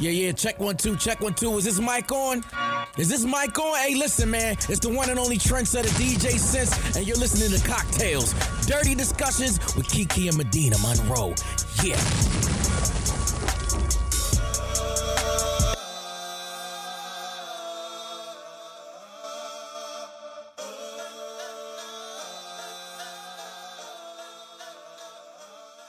Yeah, check 1, 2, is this mic on? Hey, listen, man, it's the one and only Trent of DJ Sense, and you're listening to Cocktails, Dirty Discussions with Kiki and Medina Monroe. Yeah.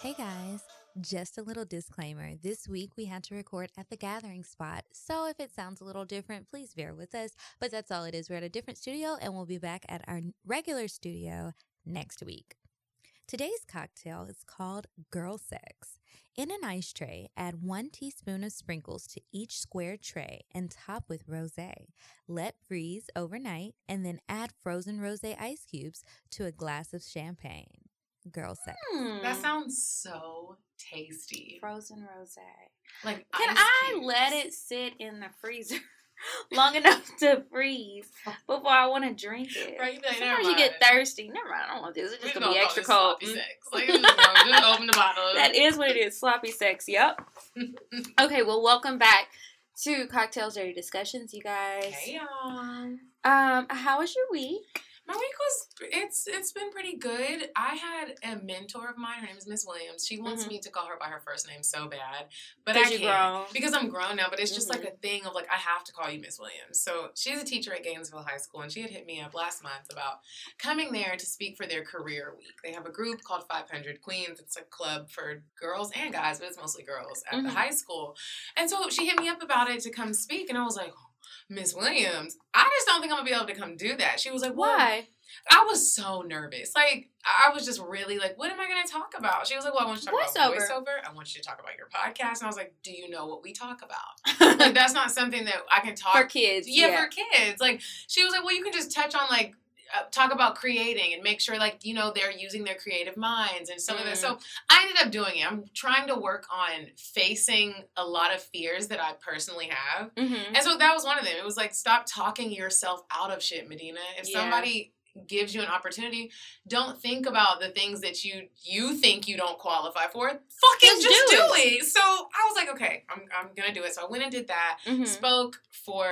Hey guys, just a little disclaimer. This week we had to record at the Gathering Spot, so if it sounds a little different, please bear with us. But that's all it is. We're at a different studio, and we'll be back at our regular studio next week. Today's cocktail is called Girl Sex. In an ice tray, add 1 teaspoon of sprinkles to each square tray and top with rosé. Let freeze overnight, and then add frozen rosé ice cubes to a glass of champagne. Girl sex. That sounds so tasty. Frozen rosé. Like, can I let it sit in the freezer long enough to freeze before I want to drink it? Right, like, sometimes you get thirsty. Never mind. I don't want this. It's just gonna be extra cold. Sloppy sex. Like, just open the bottle. That is what it is. Sloppy sex. Yep. Okay. Well, welcome back to Cocktails Dirty Discussions, you guys. Hey y'all. How was your week? My week was, it's been pretty good. I had a mentor of mine. Her name is Miss Williams. She wants me to call her by her first name so bad. But I can't. Because I'm grown now. But it's just like a thing of like, I have to call you Miss Williams. So she's a teacher at Gainesville High School. And she had hit me up last month about coming there to speak for their career week. They have a group called 500 Queens. It's a club for girls and guys, but it's mostly girls at the high school. And so she hit me up about it to come speak. And I was like, Miss Williams, I just don't think I'm going to be able to come do that. She was like, well, why? I was so nervous. Like, I was just really like, what am I going to talk about? She was like, well, I want you to talk about voiceover. I want you to talk about your podcast. And I was like, do you know what we talk about? Like, that's not something that I can talk. For kids. Yeah, for kids. Like, she was like, well, you can just touch on, like, talk about creating and make sure, like, you know, they're using their creative minds and some of that. So I ended up doing it. I'm trying to work on facing a lot of fears that I personally have. And so that was one of them. It was like, stop talking yourself out of shit, Medina. If somebody gives you an opportunity, don't think about the things that you think you don't qualify for. Fucking just do it. So I was like, okay, I'm going to do it. So I went and did that. Spoke for,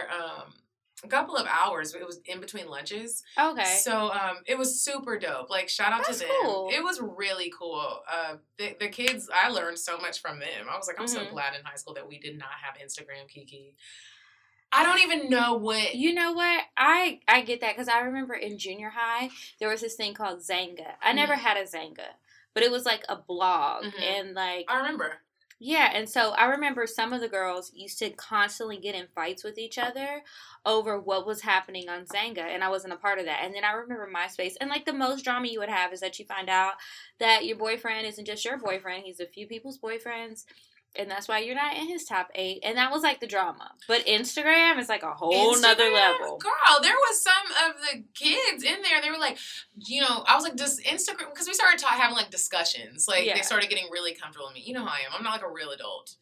a couple of hours, but it was in between lunches. Okay. So it was super dope. Like, shout out to them. Cool. It was really cool. The kids, I learned so much from them. I was like, I'm so glad in high school that we did not have Instagram, Kiki. I don't even know what... You know what? I get that, because I remember in junior high, there was this thing called Xanga. I never had a Xanga, but it was like a blog. And like... I remember. Yeah, and so I remember some of the girls used to constantly get in fights with each other over what was happening on Xanga, and I wasn't a part of that. And then I remember MySpace, and like the most drama you would have is that you find out that your boyfriend isn't just your boyfriend, he's a few people's boyfriends, and that's why you're not in his top 8, and that was like the drama. But Instagram is like a whole nother level. Girl, there was some of the kids in there, they were like, you know, I was like, does Instagram, because we started having like discussions, like they started getting really comfortable with me. You know how I am, I'm not like a real adult.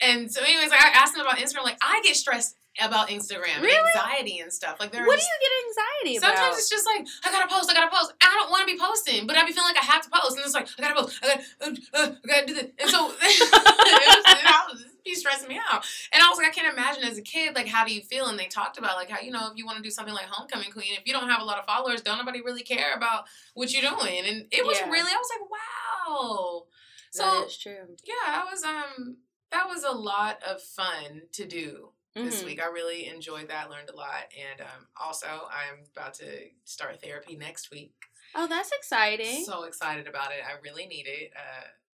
And so anyways, like, I asked them about Instagram, like, I get stressed about Instagram, anxiety and stuff. Like, what do you get anxiety about? Sometimes it's just like, I gotta post. I don't want to be posting, but I be feeling like I have to post, and it's like, I gotta do this. And so it would be stressing me out. And I was like, I can't imagine as a kid, like, how do you feel? And they talked about like how, you know, if you want to do something like Homecoming Queen, if you don't have a lot of followers, don't nobody really care about what you're doing. And it was really, I was like, wow. So that is true. Yeah, that was a lot of fun to do. This week, I really enjoyed that. Learned a lot, and also I'm about to start therapy next week. Oh, that's exciting! So excited about it. I really need it.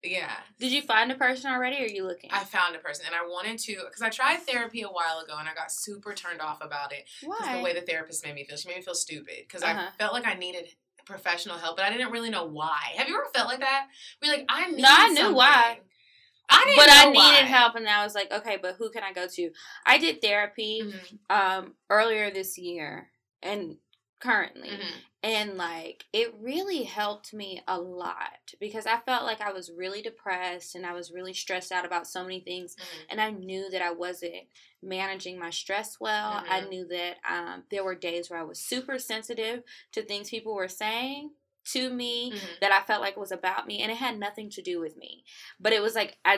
Yeah. Did you find a person already, or are you looking? I found a person, and I wanted to, because I tried therapy a while ago, and I got super turned off about it. Why? Because the way the therapist made me feel, she made me feel stupid, because I felt like I needed professional help, but I didn't really know why. Have you ever felt like that? We're like, I knew why. I needed help, and I was like, okay, but who can I go to? I did therapy earlier this year and currently, and, like, it really helped me a lot, because I felt like I was really depressed, and I was really stressed out about so many things, and I knew that I wasn't managing my stress well. I knew that there were days where I was super sensitive to things people were saying, to me, mm-hmm. that I felt like was about me, and it had nothing to do with me. But it was like I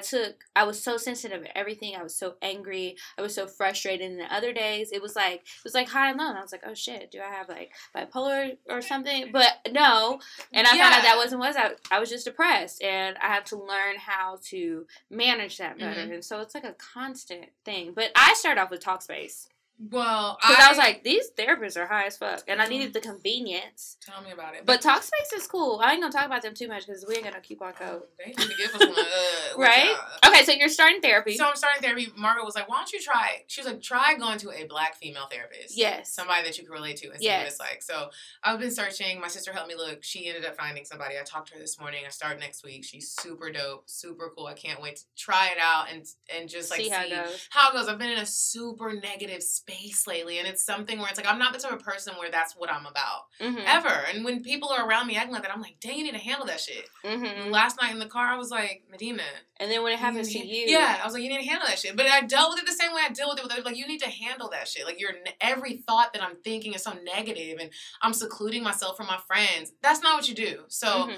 was so sensitive to everything. I was so angry. I was so frustrated. And the other days it was like high and low. And I was like, oh shit, do I have like bipolar or something? But no. And I found out that wasn't what I was just depressed, and I have to learn how to manage that better. Mm-hmm. And so it's like a constant thing. But I started off with Talkspace. Well, because I was like, these therapists are high as fuck, and I needed the convenience. Tell me about it. But Talkspace is cool. I ain't gonna talk about them too much because we ain't gonna keep on going. They need to give us one, right? Okay, so you're starting therapy. So I'm starting therapy. Margaret was like, "Why don't you try?" She was like, "Try going to a black female therapist. Yes, somebody that you can relate to and see what it's like." So I've been searching. My sister helped me look. She ended up finding somebody. I talked to her this morning. I start next week. She's super dope, super cool. I can't wait to try it out and just like see how it goes. I've been in a super negative space lately, and it's something where it's like I'm not the type of person where that's what I'm about, mm-hmm. ever. And when people are around me acting like that, I'm like, dang, you need to handle that shit. Mm-hmm. Last night in the car, I was like, Medina. And then when it happens to you, I was like, you need to handle that shit. But I dealt with it the same way I deal with it with others. Like, you need to handle that shit. Like, every thought that I'm thinking is so negative, and I'm secluding myself from my friends. That's not what you do. So. Mm-hmm.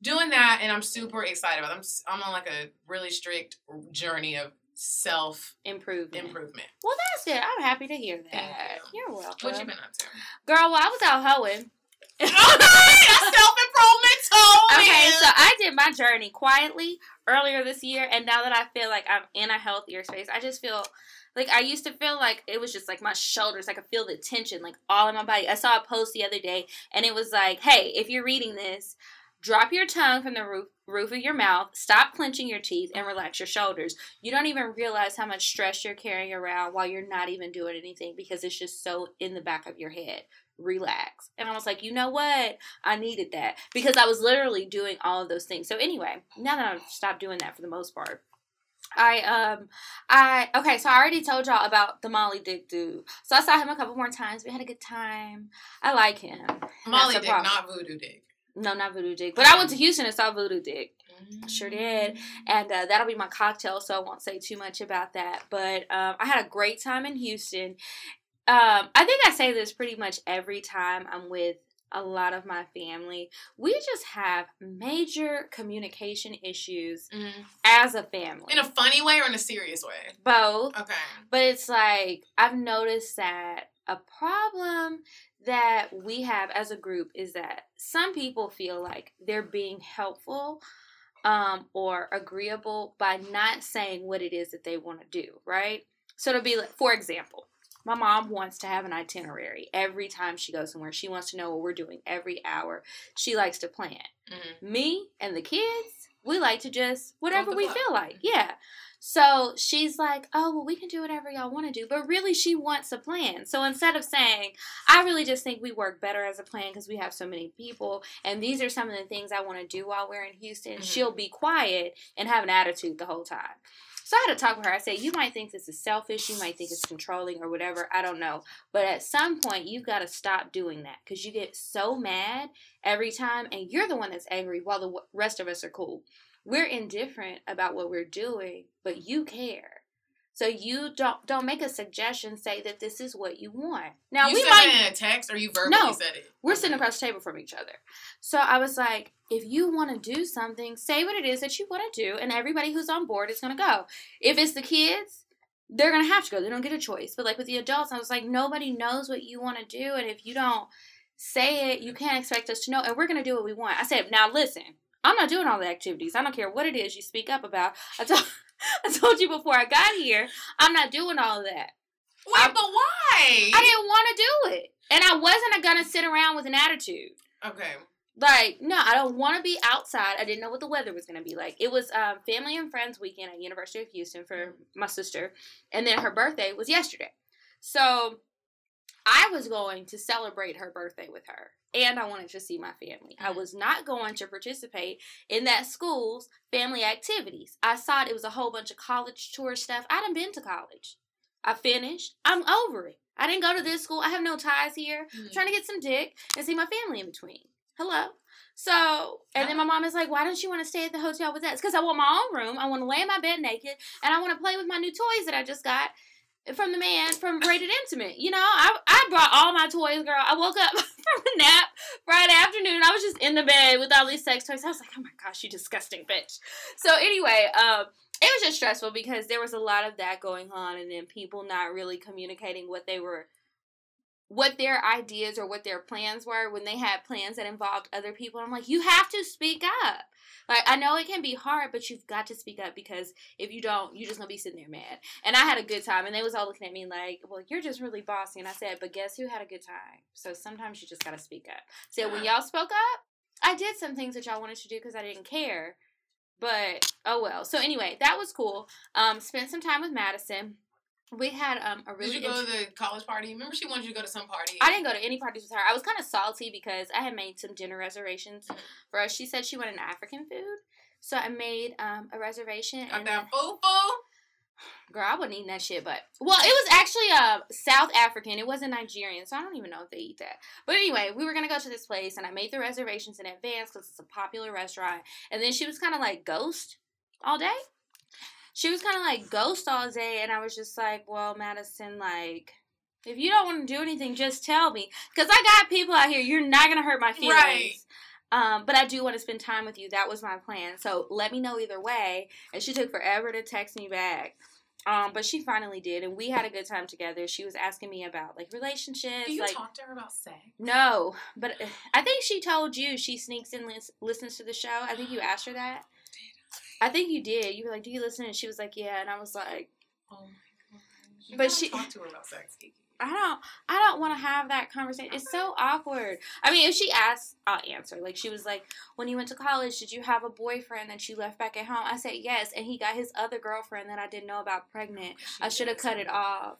Doing that, and I'm super excited about it. I'm on like a really strict journey of self-improvement. Well, that's good. I'm happy to hear that. You're welcome. What you been up to? Girl, well, I was out hoeing. Okay, self-improvement told me. Okay, so I did my journey quietly earlier this year, and now that I feel like I'm in a healthier space, I just feel... Like, I used to feel like it was just, like, my shoulders. I could feel the tension, like, all in my body. I saw a post the other day, and it was like, hey, if you're reading this, drop your tongue from the roof of your mouth, stop clenching your teeth, and relax your shoulders. You don't even realize how much stress you're carrying around while you're not even doing anything because it's just so in the back of your head. Relax. And I was like, you know what? I needed that because I was literally doing all of those things. So anyway, now that I've stopped doing that for the most part. So I already told y'all about the Molly Dick dude. So I saw him a couple more times. We had a good time. I like him. Molly Dick, not Voodoo Dick. No, not Voodoo Dick. But I went to Houston and saw Voodoo Dick. Sure did. And that'll be my cocktail, so I won't say too much about that. But I had a great time in Houston. I think I say this pretty much every time I'm with a lot of my family. We just have major communication issues as a family. In a funny way or in a serious way? Both. Okay. But it's like I've noticed that a problem that we have as a group is that some people feel like they're being helpful or agreeable by not saying what it is that they want to do, right? So it'll be like, for example, my mom wants to have an itinerary. Every time she goes somewhere, she wants to know what we're doing every hour. She likes to plan. Mm-hmm. Me and the kids, we like to just whatever we feel like. Yeah. So she's like, oh, well, we can do whatever y'all want to do. But really, she wants a plan. So instead of saying, I really just think we work better as a plan because we have so many people, and these are some of the things I want to do while we're in Houston, mm-hmm. she'll be quiet and have an attitude the whole time. So I had to talk with her. I said, you might think this is selfish. You might think it's controlling or whatever. I don't know. But at some point, you've got to stop doing that because you get so mad every time, and you're the one that's angry while the rest of us are cool. We're indifferent about what we're doing, but you care. So you don't make a suggestion, say that this is what you want. Now, you said that in a text or you verbally said it? We're sitting across the table from each other. So I was like, if you want to do something, say what it is that you want to do, and everybody who's on board is going to go. If it's the kids, they're going to have to go. They don't get a choice. But like with the adults, I was like, nobody knows what you want to do, and if you don't say it, you can't expect us to know, and we're going to do what we want. I said, now listen. I'm not doing all the activities. I don't care what it is you speak up about. I told you before I got here, I'm not doing all of that. Wait, but why? I didn't want to do it. And I wasn't going to sit around with an attitude. Okay. Like, no, I don't want to be outside. I didn't know what the weather was going to be like. It was Family and Friends Weekend at University of Houston for my sister. And then her birthday was yesterday. So I was going to celebrate her birthday with her. And I wanted to see my family. I was not going to participate in that school's family activities. I saw it was a whole bunch of college tour stuff. I done been to college. I finished. I'm over it. I didn't go to this school. I have no ties here. Mm-hmm. I'm trying to get some dick and see my family in between. Hello. So, and then my mom is like, why don't you want to stay at the hotel with us? Because I want my own room. I want to lay in my bed naked. And I want to play with my new toys that I just got. from the man from Rated Intimate. You know, I brought all my toys, girl. I woke up from a nap Friday afternoon. I was just in the bed with all these sex toys. I was like, oh my gosh, you disgusting bitch. So anyway, it was just stressful because there was a lot of that going on, and then people not really communicating what they were, what their ideas or what their plans were when they had plans that involved other people. I'm like, you have to speak up. Like, I know it can be hard, but you've got to speak up, because if you don't, you're just going to be sitting there mad. And I had a good time, and they was all looking at me like, well, you're just really bossy. And I said, but guess who had a good time? So sometimes you just got to speak up. So when y'all spoke up, I did some things that y'all wanted to do because I didn't care. But, oh well. So anyway, that was cool. Spent some time with Madison. We had a really... Did you go to the college party? Remember she wanted you to go to some party. I didn't go to any parties with her. I was kind of salty because I had made some dinner reservations for us. She said she wanted African food. So I made a reservation. Got that fufu? Girl, I wouldn't eat that shit, but... Well, it was actually South African. It wasn't Nigerian, so I don't even know if they eat that. But anyway, we were going to go to this place, and I made the reservations in advance because it's a popular restaurant. And then she was kind of like ghost all day. She was kind of like ghost all day, and I was just like, well, Madison, like, if you don't want to do anything, just tell me. Because I got people out here. You're not going to hurt my feelings. Right. But I do want to spend time with you. That was my plan. So let me know either way. And she took forever to text me back. But she finally did, and we had a good time together. She was asking me about, like, relationships. Do you talk to her about sex? No, but I think she told you she sneaks in and listens to the show. I think you asked her that. I think you did. You were like, do you listen? And she was like, yeah. And I was like, oh my gosh. But she talked to her about sex, Kiki. I don't want to have that conversation. It's so awkward. I mean, if she asks, I'll answer. Like, she was like, when you went to college, did you have a boyfriend that you left back at home? I said, yes. And he got his other girlfriend that I didn't know about pregnant. I should have cut it off.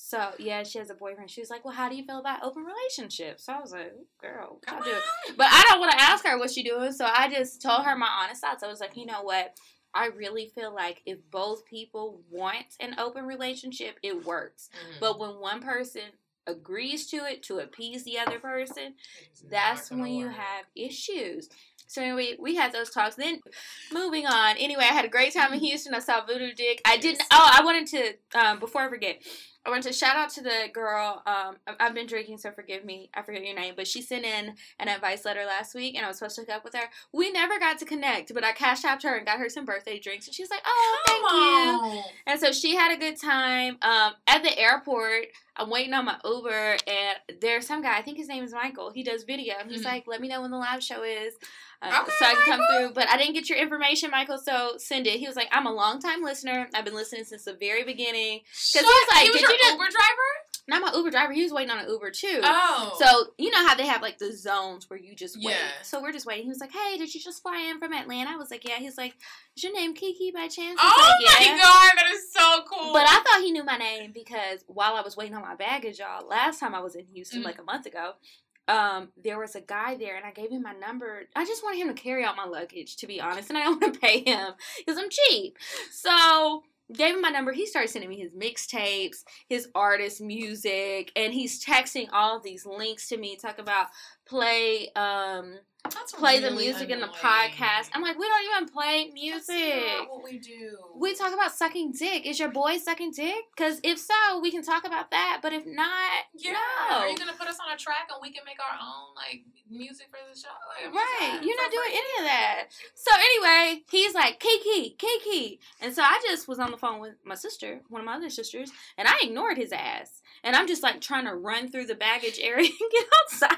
So, yeah, she has a boyfriend. She was like, well, how do you feel about open relationships? So I was like, girl, what y'all doing? But I don't want to ask her what she doing, so I just told her my honest thoughts. I was like, you know what? I really feel like if both people want an open relationship, it works. Mm-hmm. But when one person agrees to it to appease the other person, that's when you have issues. So anyway, we had those talks. Then, moving on. Anyway, I had a great time in Houston. I saw Voodoo Dick. I didn't. Oh, I wanted to, before I forget, I wanted to shout out to the girl. I've been drinking, so forgive me. I forget your name. But she sent in an advice letter last week, and I was supposed to hook up with her. We never got to connect, but I cash apped her and got her some birthday drinks. And she was like, oh, thank you. And so she had a good time. At the airport, I'm waiting on my Uber, and there's some guy. I think his name is Michael. He does video. He's like, let me know when the live show is. Okay, so I can come through. But I didn't get your information, Michael, so send it. He was like, I'm a long-time listener. I've been listening since the very beginning. Because he was like, Uber driver? Not my Uber driver. He was waiting on an Uber, too. Oh. So, you know how they have, like, the zones where you just wait. Yeah. So we're just waiting. He was like, hey, did you just fly in from Atlanta? I was like, yeah. He's like, is your name Kiki by chance? Oh, my God. That is so cool. But I thought he knew my name because while I was waiting on my baggage, y'all, last time I was in Houston, like, a month ago, there was a guy there, and I gave him my number. I just wanted him to carry out my luggage, to be honest, and I don't want to pay him because I'm cheap. So, gave him my number. He started sending me his mixtapes, his artist music, and he's texting all of these links to me, talk about play really the music annoying in the podcast. I'm like, we don't even play music. That's not what we do. We talk about sucking dick. Is your boy sucking dick? Because if so, we can talk about that. But if not, no. Are you going to put us on a track and we can make our own, like, music for the show? Like, right. You're not doing any of that. So anyway, he's like, Kiki. And so I just was on the phone with my sister, one of my other sisters, and I ignored his ass. And I'm just, like, trying to run through the baggage area and get outside.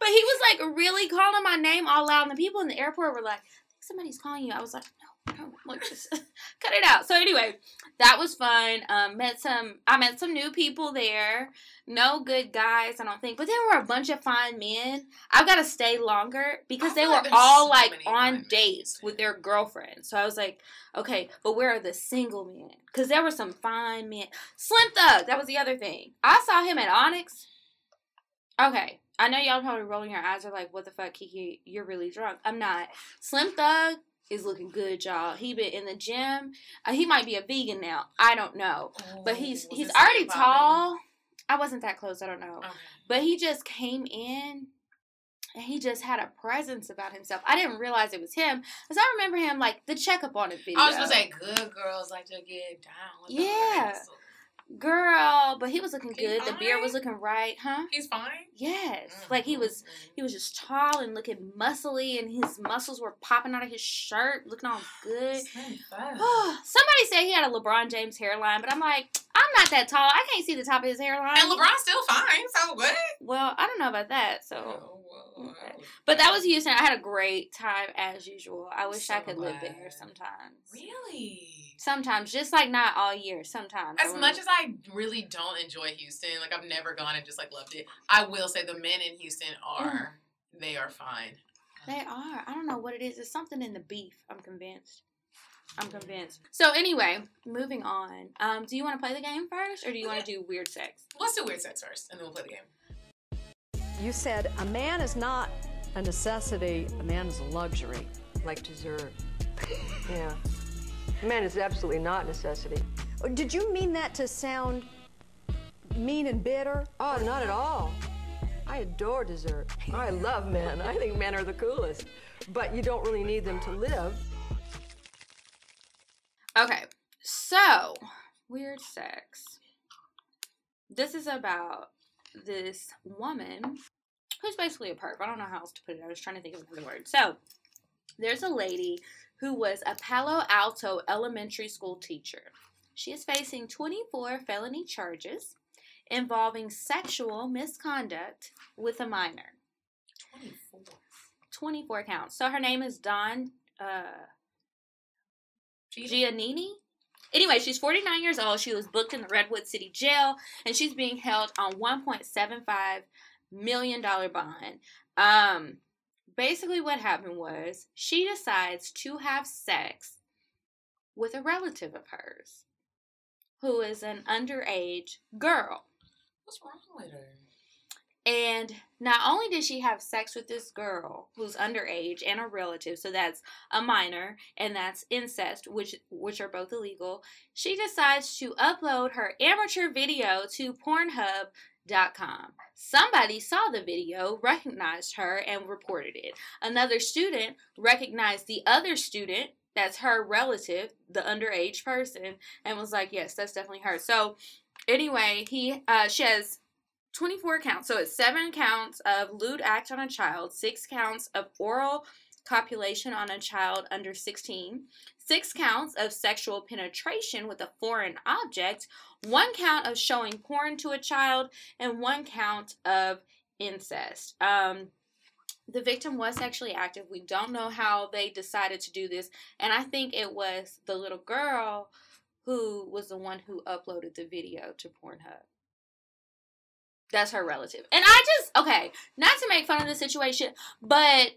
But he was, like, really calling my name all loud. And the people in the airport were like, I think somebody's calling you. I was like, no, look, just cut it out. So, anyway, that was fun. I met some new people there. No good guys, I don't think. But there were a bunch of fine men. I've got to stay longer because they were all, like, on dates with their girlfriends. So, I was like, okay, but where are the single men? Because there were some fine men. Slim Thug, that was the other thing. I saw him at Onyx. Okay. I know y'all probably rolling your eyes are like, what the fuck, Kiki, you're really drunk. I'm not. Slim Thug is looking good, y'all. He been in the gym. He might be a vegan now. I don't know. Oh, but he's already tall. I wasn't that close. I don't know. Okay. But he just came in, and he just had a presence about himself. I didn't realize it was him. Because I remember him, like, the checkup on the video. I was going to say, good girls like to get down. With yeah. Girl, but he was looking good. The beard was looking right, huh? He's fine? Yes. Mm-hmm. Like, he was just tall and looking muscly, and his muscles were popping out of his shirt, looking all good. Somebody said he had a LeBron James hairline, but I'm like, I'm not that tall. I can't see the top of his hairline. And LeBron's still fine, so what? Well, I don't know about that, so. Oh, well, okay. But that was Houston. I had a great time, as usual. I wish I could live there sometimes. Really? Sometimes, just like not all year, sometimes. As much as I really don't enjoy Houston, like I've never gone and just like loved it, I will say the men in Houston are, they are fine. They are. I don't know what it is. It's something in the beef, I'm convinced. So anyway, moving on. Do you want to play the game first or do you want to do weird sex? Let's do weird sex first and then we'll play the game. You said a man is not a necessity, a man is a luxury, like dessert. Yeah. Man, it's absolutely not necessity. Did you mean that to sound mean and bitter? Oh, not at all. I adore dessert. I love men. I think men are the coolest. But you don't really need them to live. Okay, so weird sex. This is about this woman who's basically a perv. I don't know how else to put it. I was trying to think of another word. So there's a lady who was a Palo Alto elementary school teacher. She is facing 24 felony charges involving sexual misconduct with a minor. 24 counts. So her name is Dawn Giannini. Anyway, she's 49 years old. She was booked in the Redwood City Jail, and she's being held on $1.75 million bond. Basically what happened was she decides to have sex with a relative of hers who is an underage girl. What's wrong with her? And not only did she have sex with this girl who's underage and a relative, so that's a minor and that's incest, which are both illegal, she decides to upload her amateur video to Pornhub.com. Somebody saw the video, recognized her, and reported it. Another student recognized the other student, that's her relative, the underage person, and was like, yes, that's definitely her. So anyway, she has 24 counts. So it's 7 counts of lewd act on a child, 6 counts of oral copulation on a child under 16, 6 counts of sexual penetration with a foreign object, 1 count of showing porn to a child, and 1 count of incest. The victim was sexually active. We don't know how they decided to do this, and I think it was the little girl who was the one who uploaded the video to Pornhub. That's her relative. And I just, okay, not to make fun of the situation, but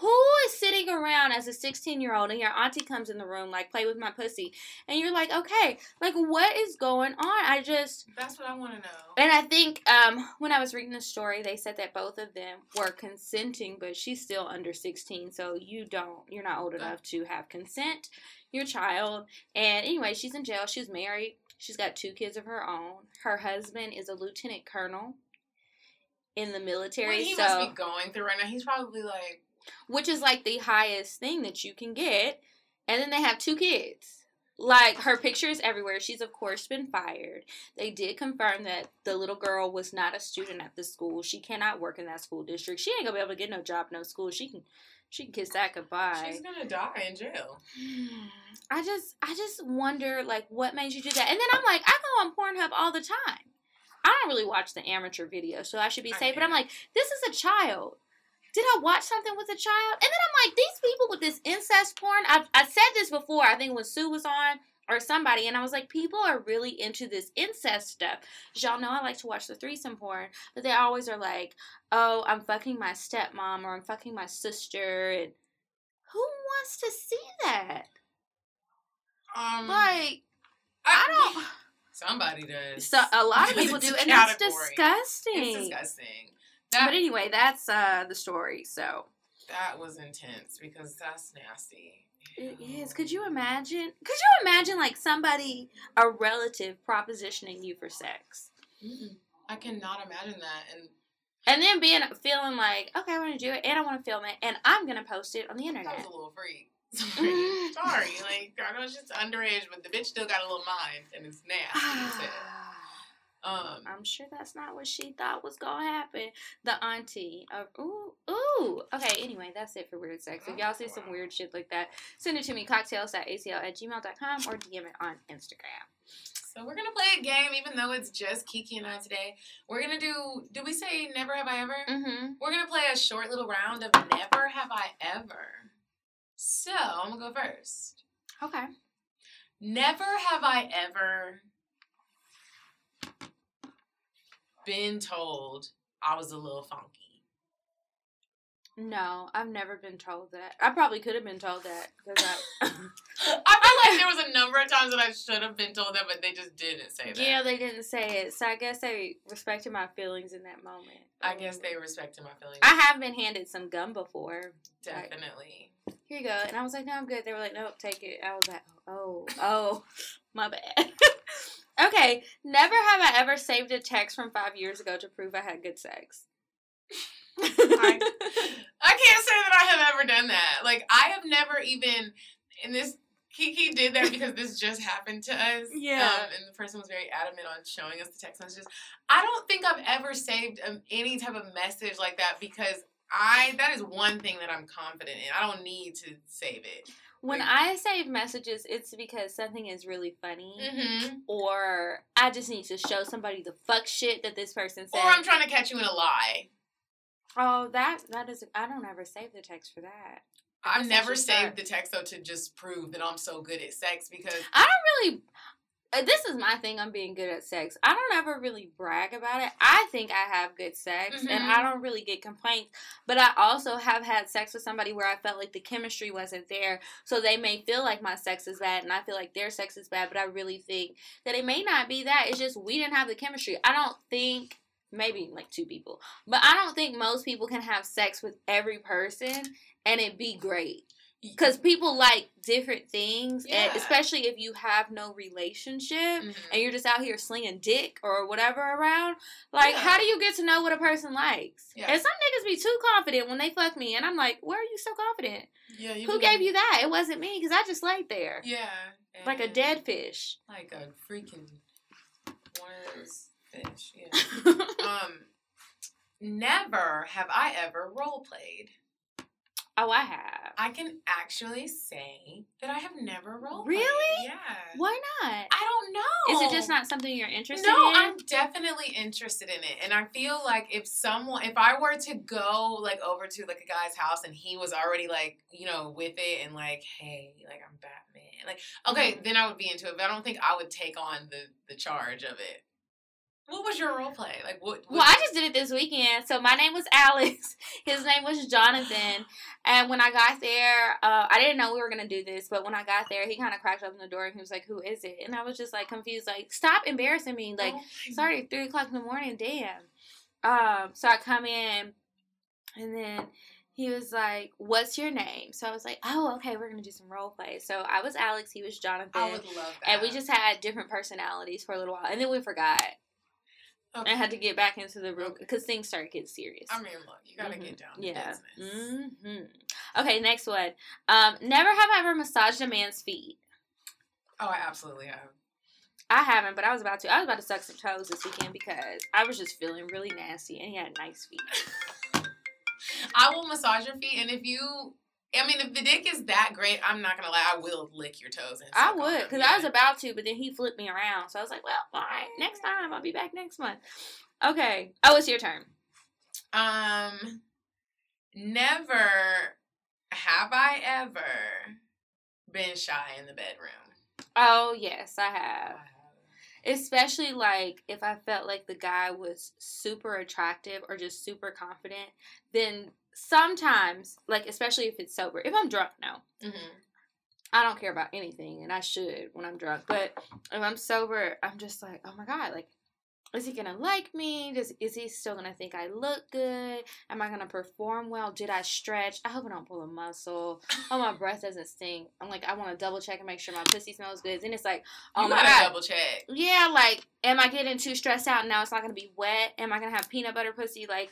who is sitting around as a 16-year-old and your auntie comes in the room, like, play with my pussy? And you're like, okay, like, what is going on? That's what I want to know. And I think when I was reading the story, they said that both of them were consenting, but she's still under 16, so you're not old enough to have consent, your child. And anyway, she's in jail. She's married. She's got 2 kids of her own. Her husband is a lieutenant colonel in the military. What he must be going through right now, he's probably like... Which is, like, the highest thing that you can get. And then they have 2 kids. Like, her picture is everywhere. She's, of course, been fired. They did confirm that the little girl was not a student at the school. She cannot work in that school district. She ain't gonna be able to get no job, no school. She can kiss that goodbye. She's gonna die in jail. I just wonder, like, what made you do that? And then I'm like, I go on Pornhub all the time. I don't really watch the amateur video, so I should be safe. But I'm like, this is a child. Did I watch something with a child? And then I'm like, these people with this incest porn, I said this before, I think when Sue was on or somebody, and I was like, people are really into this incest stuff. Y'all know I like to watch the threesome porn, but they always are like, oh, I'm fucking my stepmom or I'm fucking my sister. And who wants to see that? Like, I don't. Somebody does. So a lot of people do, and it's disgusting. It's disgusting. But anyway, that's the story, so. That was intense, because that's nasty. It is. Could you imagine, like, somebody, a relative, propositioning you for sex? Mm-mm. I cannot imagine that. And then feeling like, okay, I want to do it, and I want to film it, and I'm going to post it on the internet. That was a little freak. Sorry, like, I know she's underage, but the bitch still got a little mind, and it's nasty. I'm sure that's not what she thought was gonna happen. The auntie of ooh. Okay, anyway, that's it for Weird Sex. If y'all see some weird shit like that, send it to me, cocktails.acl@gmail.com, or DM it on Instagram. So we're gonna play a game, even though it's just Kiki and I today. We're gonna do we say never have I ever? Mm-hmm. We're gonna play a short little round of never have I ever. So I'm gonna go first. Okay. Never have I ever been told I was a little funky. No, I've never been told that. I probably could have been told that because I feel like there was a number of times that I should have been told that, but they just didn't say that. Yeah, they didn't say it. So I guess they respected my feelings in that moment. I guess they respected my feelings. I have been handed some gum before. Definitely. Like, here you go. And I was like, no, I'm good. They were like, nope, take it. I was like, oh, my bad. Okay, never have I ever saved a text from 5 years ago to prove I had good sex. I can't say that I have ever done that. Like, I have never even, and this, Kiki did that because this just happened to us. Yeah. And the person was very adamant on showing us the text messages. I don't think I've ever saved any type of message like that because that is one thing that I'm confident in. I don't need to save it. When I save messages, it's because something is really funny, mm-hmm. or I just need to show somebody the fuck shit that this person said. Or I'm trying to catch you in a lie. Oh, that is, I don't ever save the text for that. I've never saved the text, though, to just prove that I'm so good at sex, because I don't really, this is my thing on being good at sex. I don't ever really brag about it. I think I have good sex, mm-hmm. and I don't really get complaints. But I also have had sex with somebody where I felt like the chemistry wasn't there. So they may feel like my sex is bad, and I feel like their sex is bad. But I really think that it may not be that. It's just we didn't have the chemistry. I don't think, maybe like two people. But I don't think most people can have sex with every person and it be great. Because people like different things, yeah. and especially if you have no relationship, mm-hmm. and you're just out here slinging dick or whatever around. Like, yeah. how do you get to know what a person likes? Yeah. And some niggas be too confident when they fuck me, and I'm like, where are you so confident? Yeah, who gave you that? It wasn't me, because I just laid there. Yeah. Like a dead fish. Like a freaking one of those fish, yeah. Never have I ever role-played. Oh, I have. I can actually say that I have never roleplayed. Really? Yeah. Why not? I don't know. Is it just not something you're interested in? No, I'm definitely interested in it. And I feel like if I were to go, like, over to, like, a guy's house and he was already, like, you know, with it and, like, hey, like, I'm Batman. Like, okay, mm-hmm. then I would be into it. But I don't think I would take on the charge of it. What was your role play? Like what? Well, I just did it this weekend. So my name was Alex. His name was Jonathan. And when I got there, I didn't know we were going to do this. But when I got there, he kind of cracked open the door and he was like, who is it? And I was just like confused. Like, stop embarrassing me. Like, sorry, 3 o'clock in the morning. Damn. So I come in and then he was like, what's your name? So I was like, oh, okay, we're going to do some role play. So I was Alex. He was Jonathan. I would love that. And we just had different personalities for a little while. And then we forgot. Okay. I had to get back into the room because things started getting serious. I mean, look, you gotta mm-hmm. get down to yeah. business. Mm-hmm. Okay, next one. Never have I ever massaged a man's feet. Oh, I absolutely have. I haven't, but I was about to. I was about to suck some toes this weekend because I was just feeling really nasty, and he had nice feet. I will massage your feet, and if the dick is that great, I'm not going to lie, I will lick your toes. And I would, because I was about to, but then he flipped me around. So I was like, well, all right, next time. I'll be back next month. Okay. Oh, it's your turn. Never have I ever been shy in the bedroom. Oh, yes, I have. Especially, like, if I felt like the guy was super attractive or just super confident, then sometimes, like, especially if it's sober. If I'm drunk, no. Mm-hmm. I don't care about anything, and I should when I'm drunk. But if I'm sober, I'm just like, oh, my God, like, is he going to like me? Is he still going to think I look good? Am I going to perform well? Did I stretch? I hope I don't pull a muscle. Oh, my breath doesn't stink. I'm like, I want to double check and make sure my pussy smells good. Then it's like, oh, you my God. Double check. Yeah, like, am I getting too stressed out now? It's not going to be wet. Am I going to have peanut butter pussy? Like,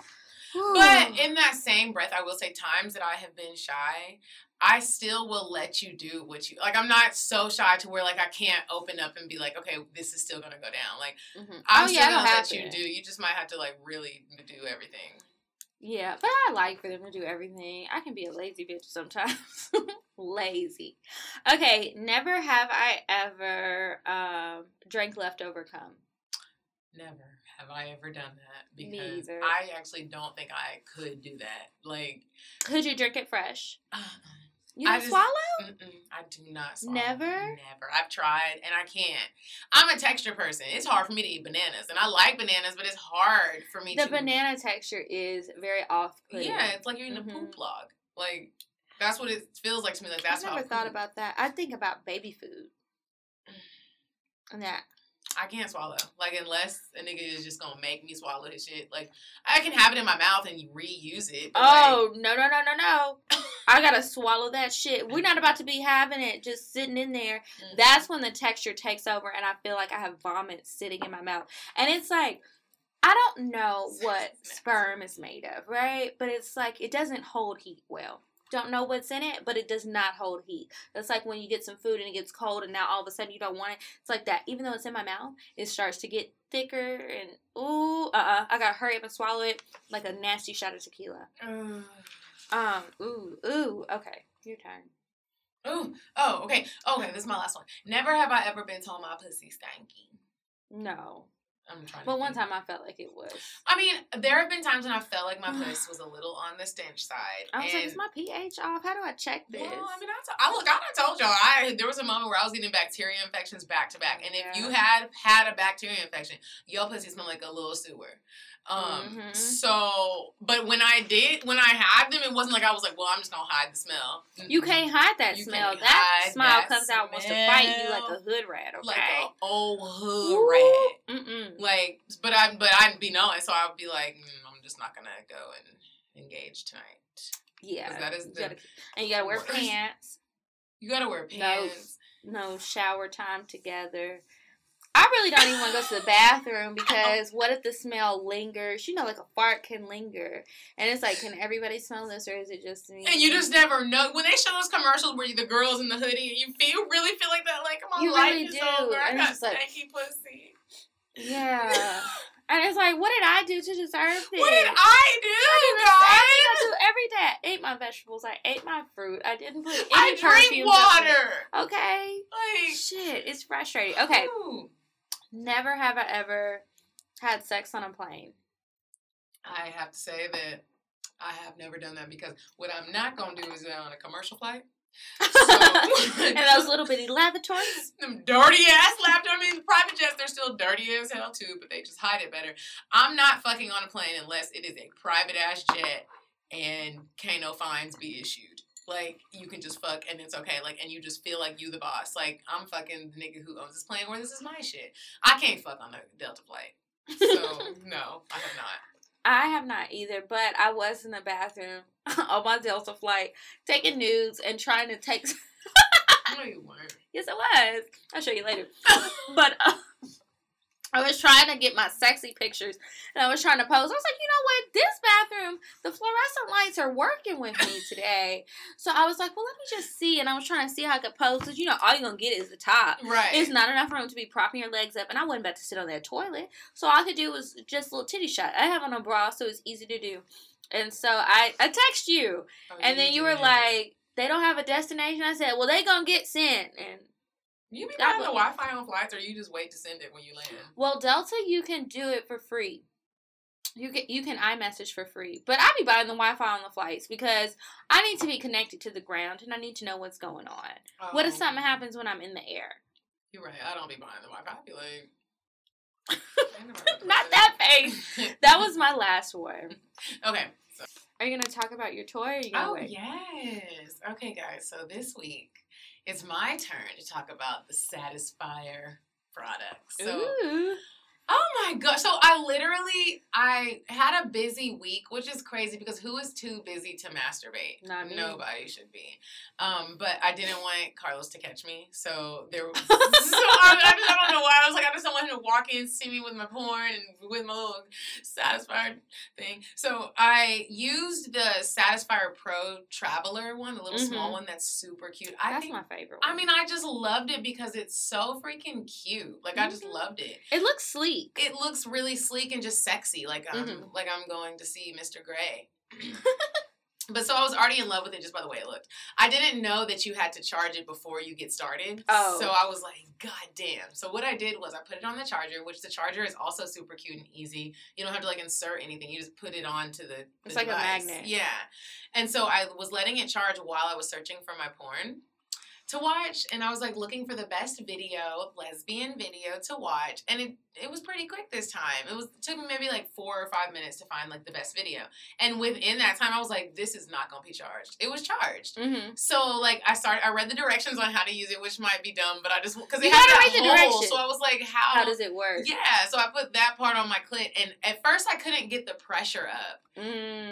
but in that same breath, I will say times that I have been shy, I still will let you do what you, like, I'm not so shy to where, like, I can't open up and be like, okay, this is still going to go down. Like, mm-hmm. I'm still going to let you do. You just might have to, like, really do everything. Yeah, but I like for them to do everything. I can be a lazy bitch sometimes. Lazy. Okay, never have I ever drank leftover cum. Never have I ever done that. Because me either. I actually don't think I could do that. Like, could you drink it fresh? You don't swallow? I do not swallow. Never. I've tried, and I can't. I'm a texture person. It's hard for me to eat bananas. And I like bananas, but it's hard for me to... The banana texture is very off-putting. Yeah, it's like you're eating a poop log. Like, that's what it feels like to me. Like, that's I've never thought about that. I think about baby food. And that... I can't swallow. Like, unless a nigga is just gonna make me swallow his shit. Like, I can have it in my mouth and reuse it. Oh, like, no. I gotta swallow that shit. We're not about to be having it just sitting in there. Mm-hmm. That's when the texture takes over and I feel like I have vomit sitting in my mouth. And it's like, I don't know what sperm is made of, right? But it's like, it doesn't hold heat well. Don't know what's in it, but it does not hold heat. That's like when you get some food and it gets cold and now all of a sudden you don't want it. It's like that. Even though it's in my mouth, it starts to get thicker and I gotta hurry up and swallow it like a nasty shot of tequila. Okay, your turn. Okay, this is my last one. Never have I ever been told my pussy stanky. No. I'm trying. But one time I felt like it was. I mean, there have been times when I felt like my puss was a little on the stench side. I was like, is my pH off? How do I check this? Well, I mean, I told y'all. There was a moment where I was getting bacteria infections back to back. And if you had a bacteria infection, your pussy smelled like a little sewer. So, but when I had them, it wasn't like I was like, well, I'm just gonna hide the smell. You can't hide that smell. That smile comes out wants to bite you like a hood rat, okay? Like an old hood rat. Mm-mm. Like, but I'd be knowing, so I'd be like, I'm just not gonna go and engage tonight. Yeah, that is and you gotta wear pants. You gotta wear pants. No shower time together. I really don't even want to go to the bathroom because what if the smell lingers? You know, like a fart can linger. And it's like, can everybody smell this or is it just me? And you just never know. When they show those commercials where the girl's in the hoodie and you really feel like that, like, my life is over. I got stanky pussy. Yeah. And it's like, what did I do to deserve this? What did I do, guys? I do every day. I ate my vegetables. I ate my fruit. I didn't put any perfume. I drink water. Okay. Like, shit, it's frustrating. Okay. Ooh. Never have I ever had sex on a plane. I have to say that I have never done that because what I'm not going to do is on a commercial flight. So, and those little bitty lavatories, them dirty ass lavatories. I mean, the private jets, they're still dirty as hell too, but they just hide it better. I'm not fucking on a plane unless it is a private ass jet and can't no fines be issued. Like, you can just fuck and it's okay. Like, and you just feel like you the boss. Like, I'm fucking the nigga who owns this plane or this is my shit. I can't fuck on a Delta flight. So no, I have not. I have not either, but I was in the bathroom on my Delta flight taking nudes and trying to take... No, you weren't. Yes, I was. I'll show you later. But I was trying to get my sexy pictures, and I was trying to pose. I was like, you know what? This bathroom, the fluorescent lights are working with me today. So I was like, well, let me just see. And I was trying to see how I could pose, because, you know, all you're going to get is the top. Right. It's not enough room to be propping your legs up, and I wasn't about to sit on that toilet. So all I could do was just a little titty shot. I have on a bra, so it's easy to do. And so I text you, and then you were like, they don't have a destination. I said, well, they going to get sent, and... You be buying the Wi-Fi on flights, or you just wait to send it when you land? Well, Delta, you can do it for free. You can iMessage for free. But I be buying the Wi-Fi on the flights because I need to be connected to the ground, and I need to know what's going on. Oh. What if something happens when I'm in the air? You're right. I don't be buying the Wi-Fi. I be like... Not that face. That was my last one. Okay. So. Are you going to talk about your toy, or are you going to wait? Yes. Okay, guys. So this week... it's my turn to talk about the Satisfyer products. So, Oh my gosh. So I had a busy week, which is crazy because who is too busy to masturbate? Not me. Nobody should be. But I didn't want Carlos to catch me. So there was, I don't know why. I was like, I just don't want him to walk in, see me with my porn and with my little Satisfyer thing. So I used the Satisfyer Pro Traveler one, the little small one that's super cute. That's my favorite one. I mean, I just loved it because it's so freaking cute. Like I just loved it. It looks sleek. It looks really sleek and just sexy, like I'm going to see Mr. Gray. But so I was already in love with it just by the way it looked. I didn't know that you had to charge it before you get started. Oh. So I was like, God damn. So what I did was I put it on the charger, which the charger is also super cute and easy. You don't have to like insert anything. You just put it on to the It's like device. A magnet. Yeah. And so I was letting it charge while I was searching for my porn to watch, and I was like looking for the best video, lesbian video to watch, and it was pretty quick this time. It took me maybe like 4 or 5 minutes to find like the best video, and within that time I was like, this is not gonna be charged. It was charged. So like I read the directions on how to use it, which might be dumb, but I just because it had that hole, so I was like, how does it work? Yeah, so I put that part on my clit, and at first I couldn't get the pressure up.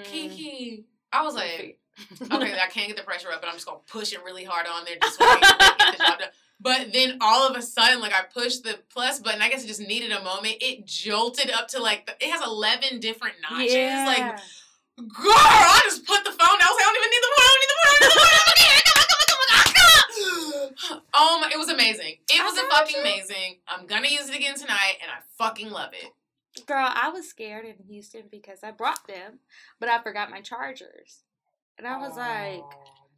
Kiki, I was like, okay, I can't get the pressure up, but I'm just gonna push it really hard on there just so I can get the job done. But then all of a sudden, like I pushed the plus button. I guess it just needed a moment. It jolted up to like it has 11 different notches. Yeah. Like, girl, I just put the phone. I was like, I don't even need the phone. Oh my! It was amazing. It was fucking amazing. I'm gonna use it again tonight, and I fucking love it. Girl, I was scared in Houston because I brought them, but I forgot my chargers. And I was like,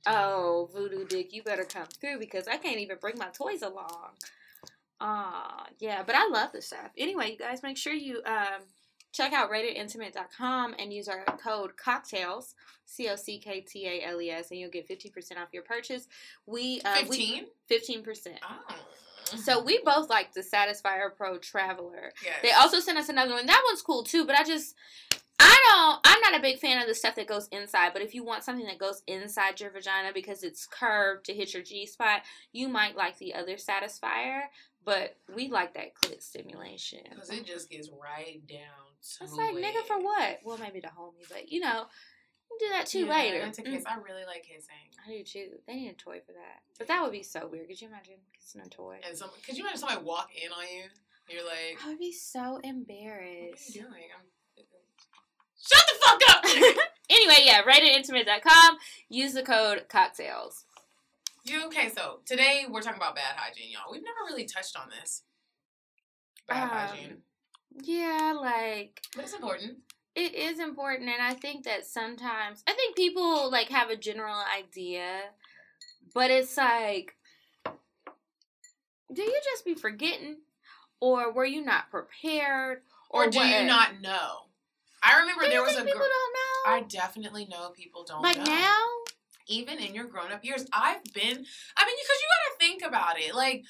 oh, Voodoo Dick, you better come through because I can't even bring my toys along. Yeah, but I love this stuff. Anyway, you guys, make sure you check out ratedintimate.com and use our code COCKTAILS, COCKTALES, and you'll get 15% off your purchase. 15%. Oh. So we both like the Satisfyer Pro Traveler. Yes. They also sent us another one. That one's cool, too, but I'm not a big fan of the stuff that goes inside, but if you want something that goes inside your vagina because it's curved to hit your G-spot, you might like the other Satisfyer, but we like that clit stimulation. Because it just gets right down to It's like, nigga, for what? Well, maybe the homie, but, you know, you can do that too later. That's a kiss. I really like kissing. I do, too. They need a toy for that. But that would be so weird. Could you imagine kissing a toy? Could you imagine somebody walk in on you? You're like... I would be so embarrassed. What are you doing? Shut the fuck up! Anyway, yeah, ratedintimate.com. Use the code COCKTAILS. Okay, so today we're talking about bad hygiene, y'all. We've never really touched on this. Bad hygiene. Yeah, like... But it's important. It is important, and I think that sometimes... I think people, like, have a general idea, but it's like... Do you just be forgetting? Or were you not prepared? Or do you not know? I remember there was a girl. People don't know. I definitely know people don't know. Like now? Even in your grown-up years, because you got to think about it. Like,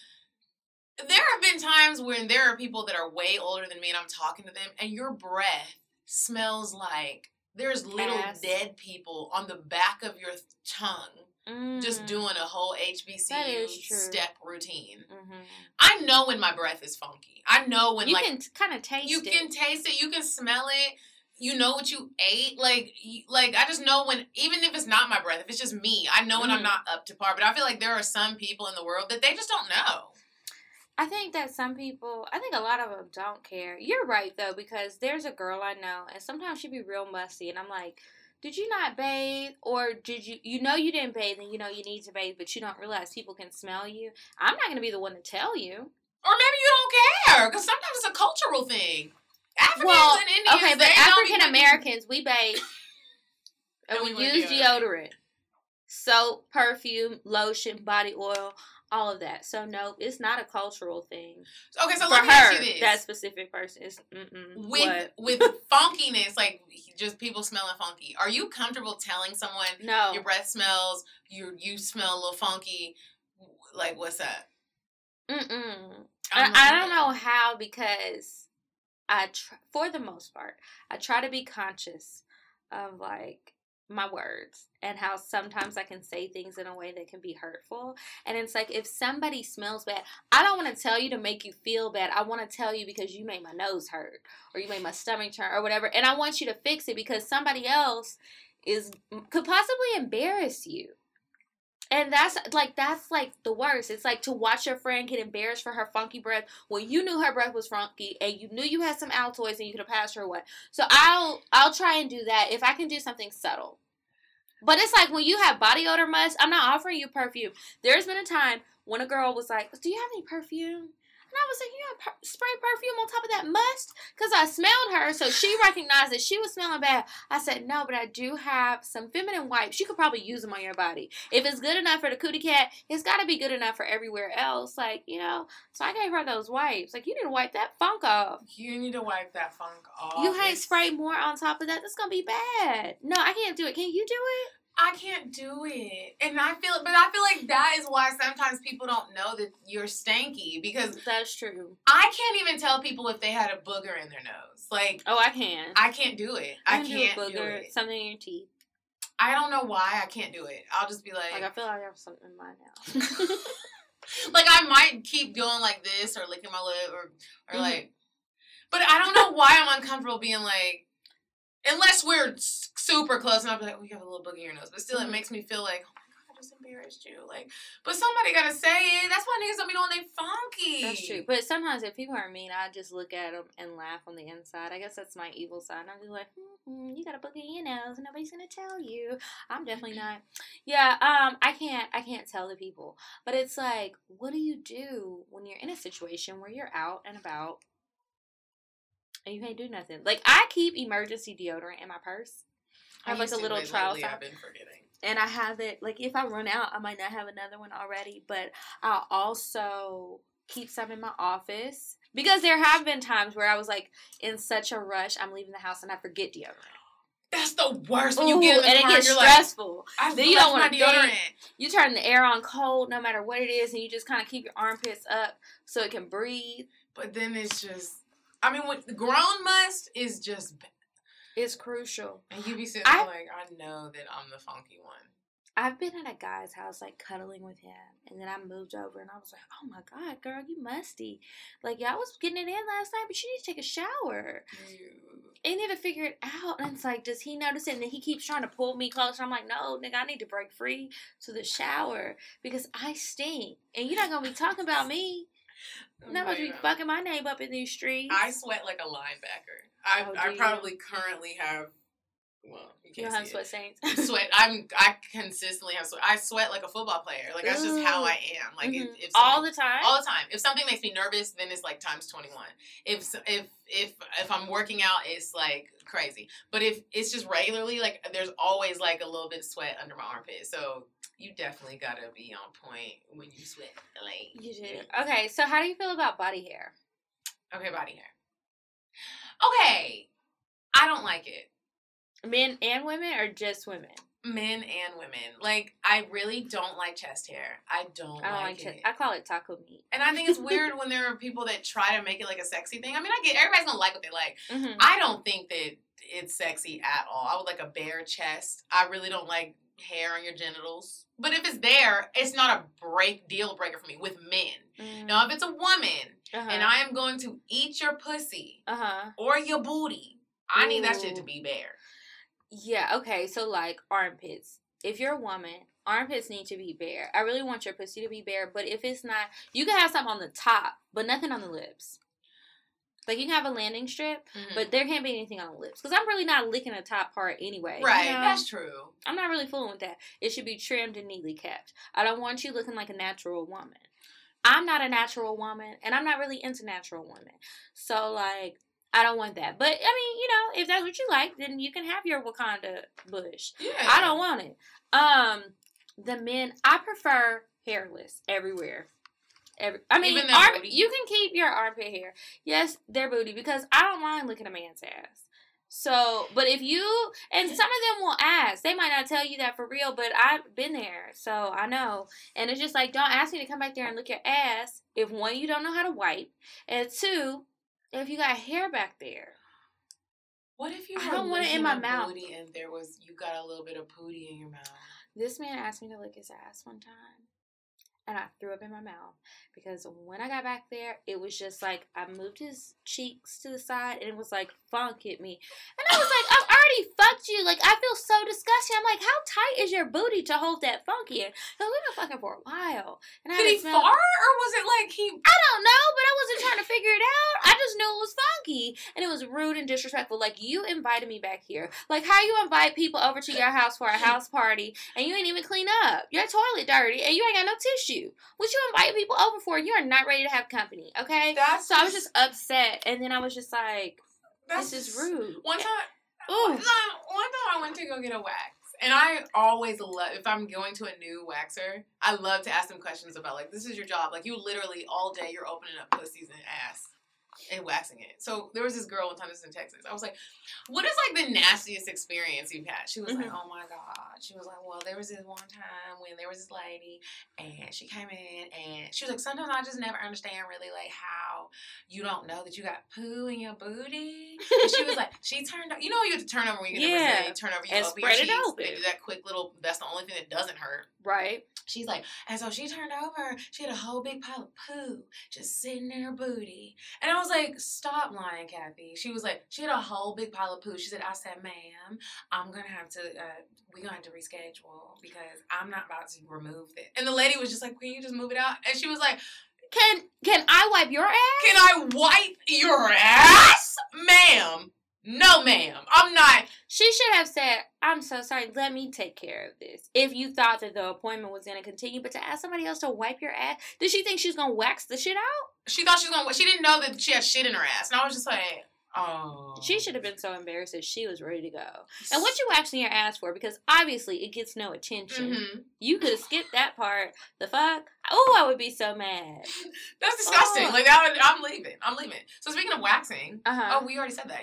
there have been times when there are people that are way older than me and I'm talking to them and your breath smells like there's little dead people on the back of your tongue. Just doing a whole HBCU step routine. I know when my breath is funky. I know when, like... You can kind of taste it. You can taste it. You can smell it. You know what you ate. Like I just know when, even if it's not my breath, if it's just me, I know when I'm not up to par. But I feel like there are some people in the world that they just don't know. I think that some people, I think a lot of them don't care. You're right, though, because there's a girl I know, and sometimes she'd be real musty, and I'm like, did you not bathe? Or did you, you didn't bathe, and you know you need to bathe, but you don't realize people can smell you. I'm not going to be the one to tell you. Or maybe you don't care, because sometimes it's a cultural thing. Africans and Indians. Okay, but African Americans, we bathe and we use deodorant, soap, perfume, lotion, body oil, all of that. So no, it's not a cultural thing. Okay, so let me ask you this: that specific person is with funkiness, like just people smelling funky. Are you comfortable telling someone your breath smells? You smell a little funky. Like what's up? I don't know how because. For the most part, I try to be conscious of, like, my words and how sometimes I can say things in a way that can be hurtful. And it's like, if somebody smells bad, I don't want to tell you to make you feel bad. I want to tell you because you made my nose hurt or you made my stomach turn or whatever. And I want you to fix it because somebody else could possibly embarrass you. And that's the worst. It's like to watch your friend get embarrassed for her funky breath when you knew her breath was funky and you knew you had some Altoids and you could have passed her one. So I'll try and do that if I can do something subtle. But it's like when you have body odor musk, I'm not offering you perfume. There's been a time when a girl was like, do you have any perfume? And I was like, you know, spray perfume on top of that must? Because I smelled her, so she recognized that she was smelling bad. I said, no, but I do have some feminine wipes. You could probably use them on your body. If it's good enough for the cootie cat, it's got to be good enough for everywhere else. Like, you know, so I gave her those wipes. Like, you need to wipe that funk off. You need to wipe that funk off. You ain't sprayed more on top of that. That's going to be bad. No, I can't do it. Can you do it? I can't do it. And I feel like that is why sometimes people don't know that you're stanky, because that's true. I can't even tell people if they had a booger in their nose. Like, oh, I can't do it. I can't do a booger, something in your teeth. I don't know why I can't do it. I'll just be like I feel like I have something in mine now. Like I might keep going like this or licking my lip or mm-hmm. like, but I don't know why I'm uncomfortable being like, unless we're super close, and I'll be like, oh, you have a little boogie in your nose. But still, it makes me feel like, oh, my God, I just embarrassed you. Like, but somebody got to say it. That's why niggas don't be doing they funky. That's true. But sometimes if people are mean, I just look at them and laugh on the inside. I guess that's my evil side. I'll be like, you got a boogie in your nose. Nobody's going to tell you. I'm definitely not. Yeah, I can't tell the people. But it's like, what do you do when you're in a situation where you're out and about and you can't do nothing? Like, I keep emergency deodorant in my purse. I have like a little trial size. I've been forgetting. And I have it, like, if I run out, I might not have another one already. But I'll also keep some in my office. Because there have been times where I was, like, in such a rush, I'm leaving the house and I forget deodorant. That's the worst. When you get in the car, it gets stressful. Like, then you don't want deodorant. You turn the air on cold no matter what it is. And you just kind of keep your armpits up so it can breathe. But then it's just, I mean, what the grown must is just bad. It's crucial. And you be sitting there like, I know that I'm the funky one. I've been at a guy's house, like, cuddling with him. And then I moved over, and I was like, oh, my God, girl, you musty. Like, y'all was getting it in last night, but you need to take a shower. You need to figure it out. And it's like, does he notice it? And then he keeps trying to pull me closer. I'm like, no, nigga, I need to break free to the shower because I stink. And you're not going to be talking about me. Not about to be fucking my name up in these streets. I sweat like a linebacker. I probably currently have. Well, you don't have sweat stains. Sweat. I consistently have sweat. I sweat like a football player. Like, that's just how I am. Like, mm-hmm. if all the time. All the time. If something makes me nervous, then it's like times 21. If I'm working out, it's like crazy. But if it's just regularly, like, there's always like a little bit of sweat under my armpit. So you definitely gotta be on point when you sweat. Like, you do. Okay, so how do you feel about body hair? Okay, body hair. Okay, I don't like it. Men and women, or just women? Men and women. Like, I really don't like chest hair. I don't like it. I call it taco meat. And I think it's weird when there are people that try to make it like a sexy thing. I mean, I get everybody's gonna like what they like. Mm-hmm. I don't think that it's sexy at all. I would like a bare chest. I really don't like hair on your genitals. But if it's there, it's not a deal breaker for me with men. Mm. Now, if it's a woman, and I am going to eat your pussy or your booty, I need that shit to be bare. Yeah, okay, so, like, armpits. If you're a woman, armpits need to be bare. I really want your pussy to be bare, but if it's not, you can have something on the top, but nothing on the lips. Like, you can have a landing strip, but there can't be anything on the lips. Because I'm really not licking the top part anyway. Right, you know? That's true. I'm not really fooling with that. It should be trimmed and neatly kept. I don't want you looking like a natural woman. I'm not a natural woman, and I'm not really into natural women. So, like, I don't want that. But, I mean, you know, if that's what you like, then you can have your Wakanda bush. Yeah. I don't want it. The men, I prefer hairless everywhere. I mean, you can keep your armpit hair. Yes, their booty, because I don't mind looking at a man's ass. So, but if you, and some of them will ask. They might not tell you that for real, but I've been there, so I know. And it's just like, don't ask me to come back there and look your ass if, one, you don't know how to wipe, and two, if you got hair back there. What if you? I don't want it in my mouth. And there was, you got a little bit of pooty in your mouth. This man asked me to lick his ass one time, and I threw up in my mouth because when I got back there, it was just like I moved his cheeks to the side, and it was like funk hit me, and I was like, I've already fucked you. Like I feel so disgusting. I'm like, how tight is your booty to hold that funky in? So we've been fucking for a while. And did he fart, or was it like he? I don't know, but I wasn't trying to figure it out. I just knew it was funky, and it was rude and disrespectful. Like you invited me back here. Like how you invite people over to your house for a house party, and you ain't even clean up. Your toilet dirty, and you ain't got no tissue. What you invite people over for? You are not ready to have company, okay? So I was just upset, and then I was just like, this is rude. One time I went to go get a wax, and I always love, if I'm going to a new waxer, I love to ask them questions about, like, this is your job. Like, you literally, all day, you're opening up pussies and ass and waxing it. So there was this girl one time, this was in Texas. I was like, what is like the nastiest experience you've had? She was like, oh my God. She was like, well, there was this one time when there was this lady and she came in and she was like, sometimes I just never understand really like how you don't know that you got poo in your booty. And she was like, she turned up, you know, you have to turn over when you get nervous, turn over your and spread it open. They do that quick little, that's the only thing that doesn't hurt. Right. She's like, and so she turned over, she had a whole big pile of poo just sitting in her booty. And I was like, stop lying, Kathy. She was like, she had a whole big pile of poo. She said, I said, ma'am, I'm going to have to, we're going to have to reschedule because I'm not about to remove it. And the lady was just like, can you just move it out? And she was like, can I wipe your ass? Can I wipe your ass? Ma'am. No, ma'am. I'm not. She should have said, I'm so sorry. Let me take care of this. If you thought that the appointment was going to continue, but to ask somebody else to wipe your ass, did she think she was going to wax the shit out? She thought she was going to, she didn't know that she had shit in her ass. And I was just like, oh. She should have been so embarrassed that she was ready to go. And what you waxing your ass for? Because obviously it gets no attention. Mm-hmm. You could have skipped that part. The fuck? Oh, I would be so mad. That's disgusting. Oh. Like I'm leaving. So speaking of waxing, oh, we already said that.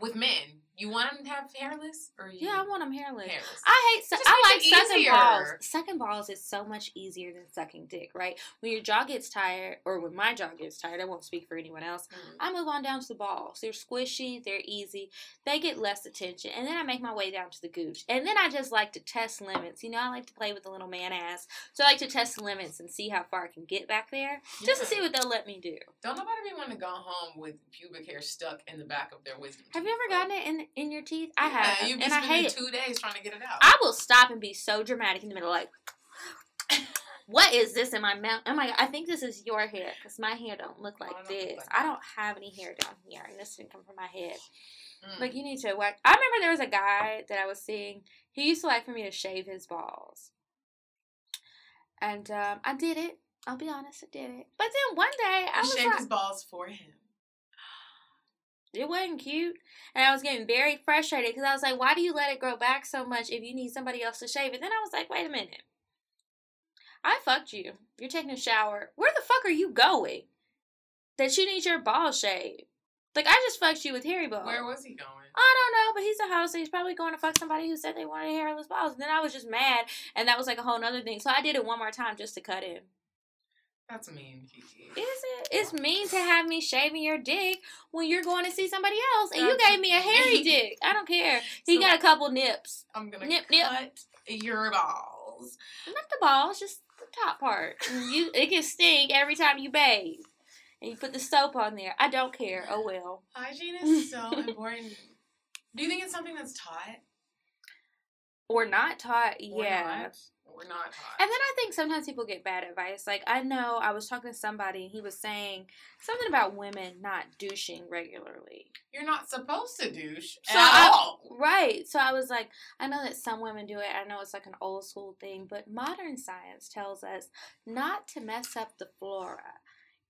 With men, you want them to have hairless, or you? Yeah, I want them hairless. I like sucking balls. Sucking balls is so much easier than sucking dick, right? When your jaw gets tired, or when my jaw gets tired, I won't speak for anyone else. Mm-hmm. I move on down to the balls. They're squishy. They're easy. They get less attention, and then I make my way down to the gooch, and then I just like to test limits. You know, I like to play with the little man ass, so I like to test limits and see how far I can get back there, just to see what they'll let me do. Don't nobody want to go home with pubic hair stuck in the back of their wisdom teeth. Have you ever gotten it in your teeth? I have. You've been spending 2 days trying to get it out. I will stop and be so dramatic in the middle, like, what is this in my mouth? Oh my God, I think this is your hair, because my hair don't look like this. I don't have any hair down here, and this didn't come from my head. Mm. Like, you need to wax. I remember there was a guy that I was seeing. He used to like for me to shave his balls. And I did it. I'll be honest, I did it. But then one day, I was like... shaved his balls for him. It wasn't cute. And I was getting very frustrated because I was like, why do you let it grow back so much if you need somebody else to shave it? Then I was like, wait a minute. I fucked you. You're taking a shower. Where the fuck are you going that you need your ball shaved? Like, I just fucked you with hairy balls. Where was he going? I don't know, but he's a hoe, so he's probably going to fuck somebody who said they wanted hairless balls. And then I was just mad, and that was like a whole nother thing. So I did it one more time just to cut in. That's mean, Kiki. Is it? It's mean to have me shaving your dick when you're going to see somebody else, and you gave me a hairy dick. I don't care. He got a couple nips. I'm going to cut your balls. Not the balls, just the top part. It can sting every time you bathe. And you put the soap on there. I don't care. Oh, well. Hygiene is so important. Do you think it's something that's taught? Or not taught? Yeah. Or not taught. And then I think sometimes people get bad advice. Like, I know I was talking to somebody, and he was saying something about women not douching regularly. You're not supposed to douche at all. Right. So I was like, I know that some women do it. I know it's like an old school thing. But modern science tells us not to mess up the flora.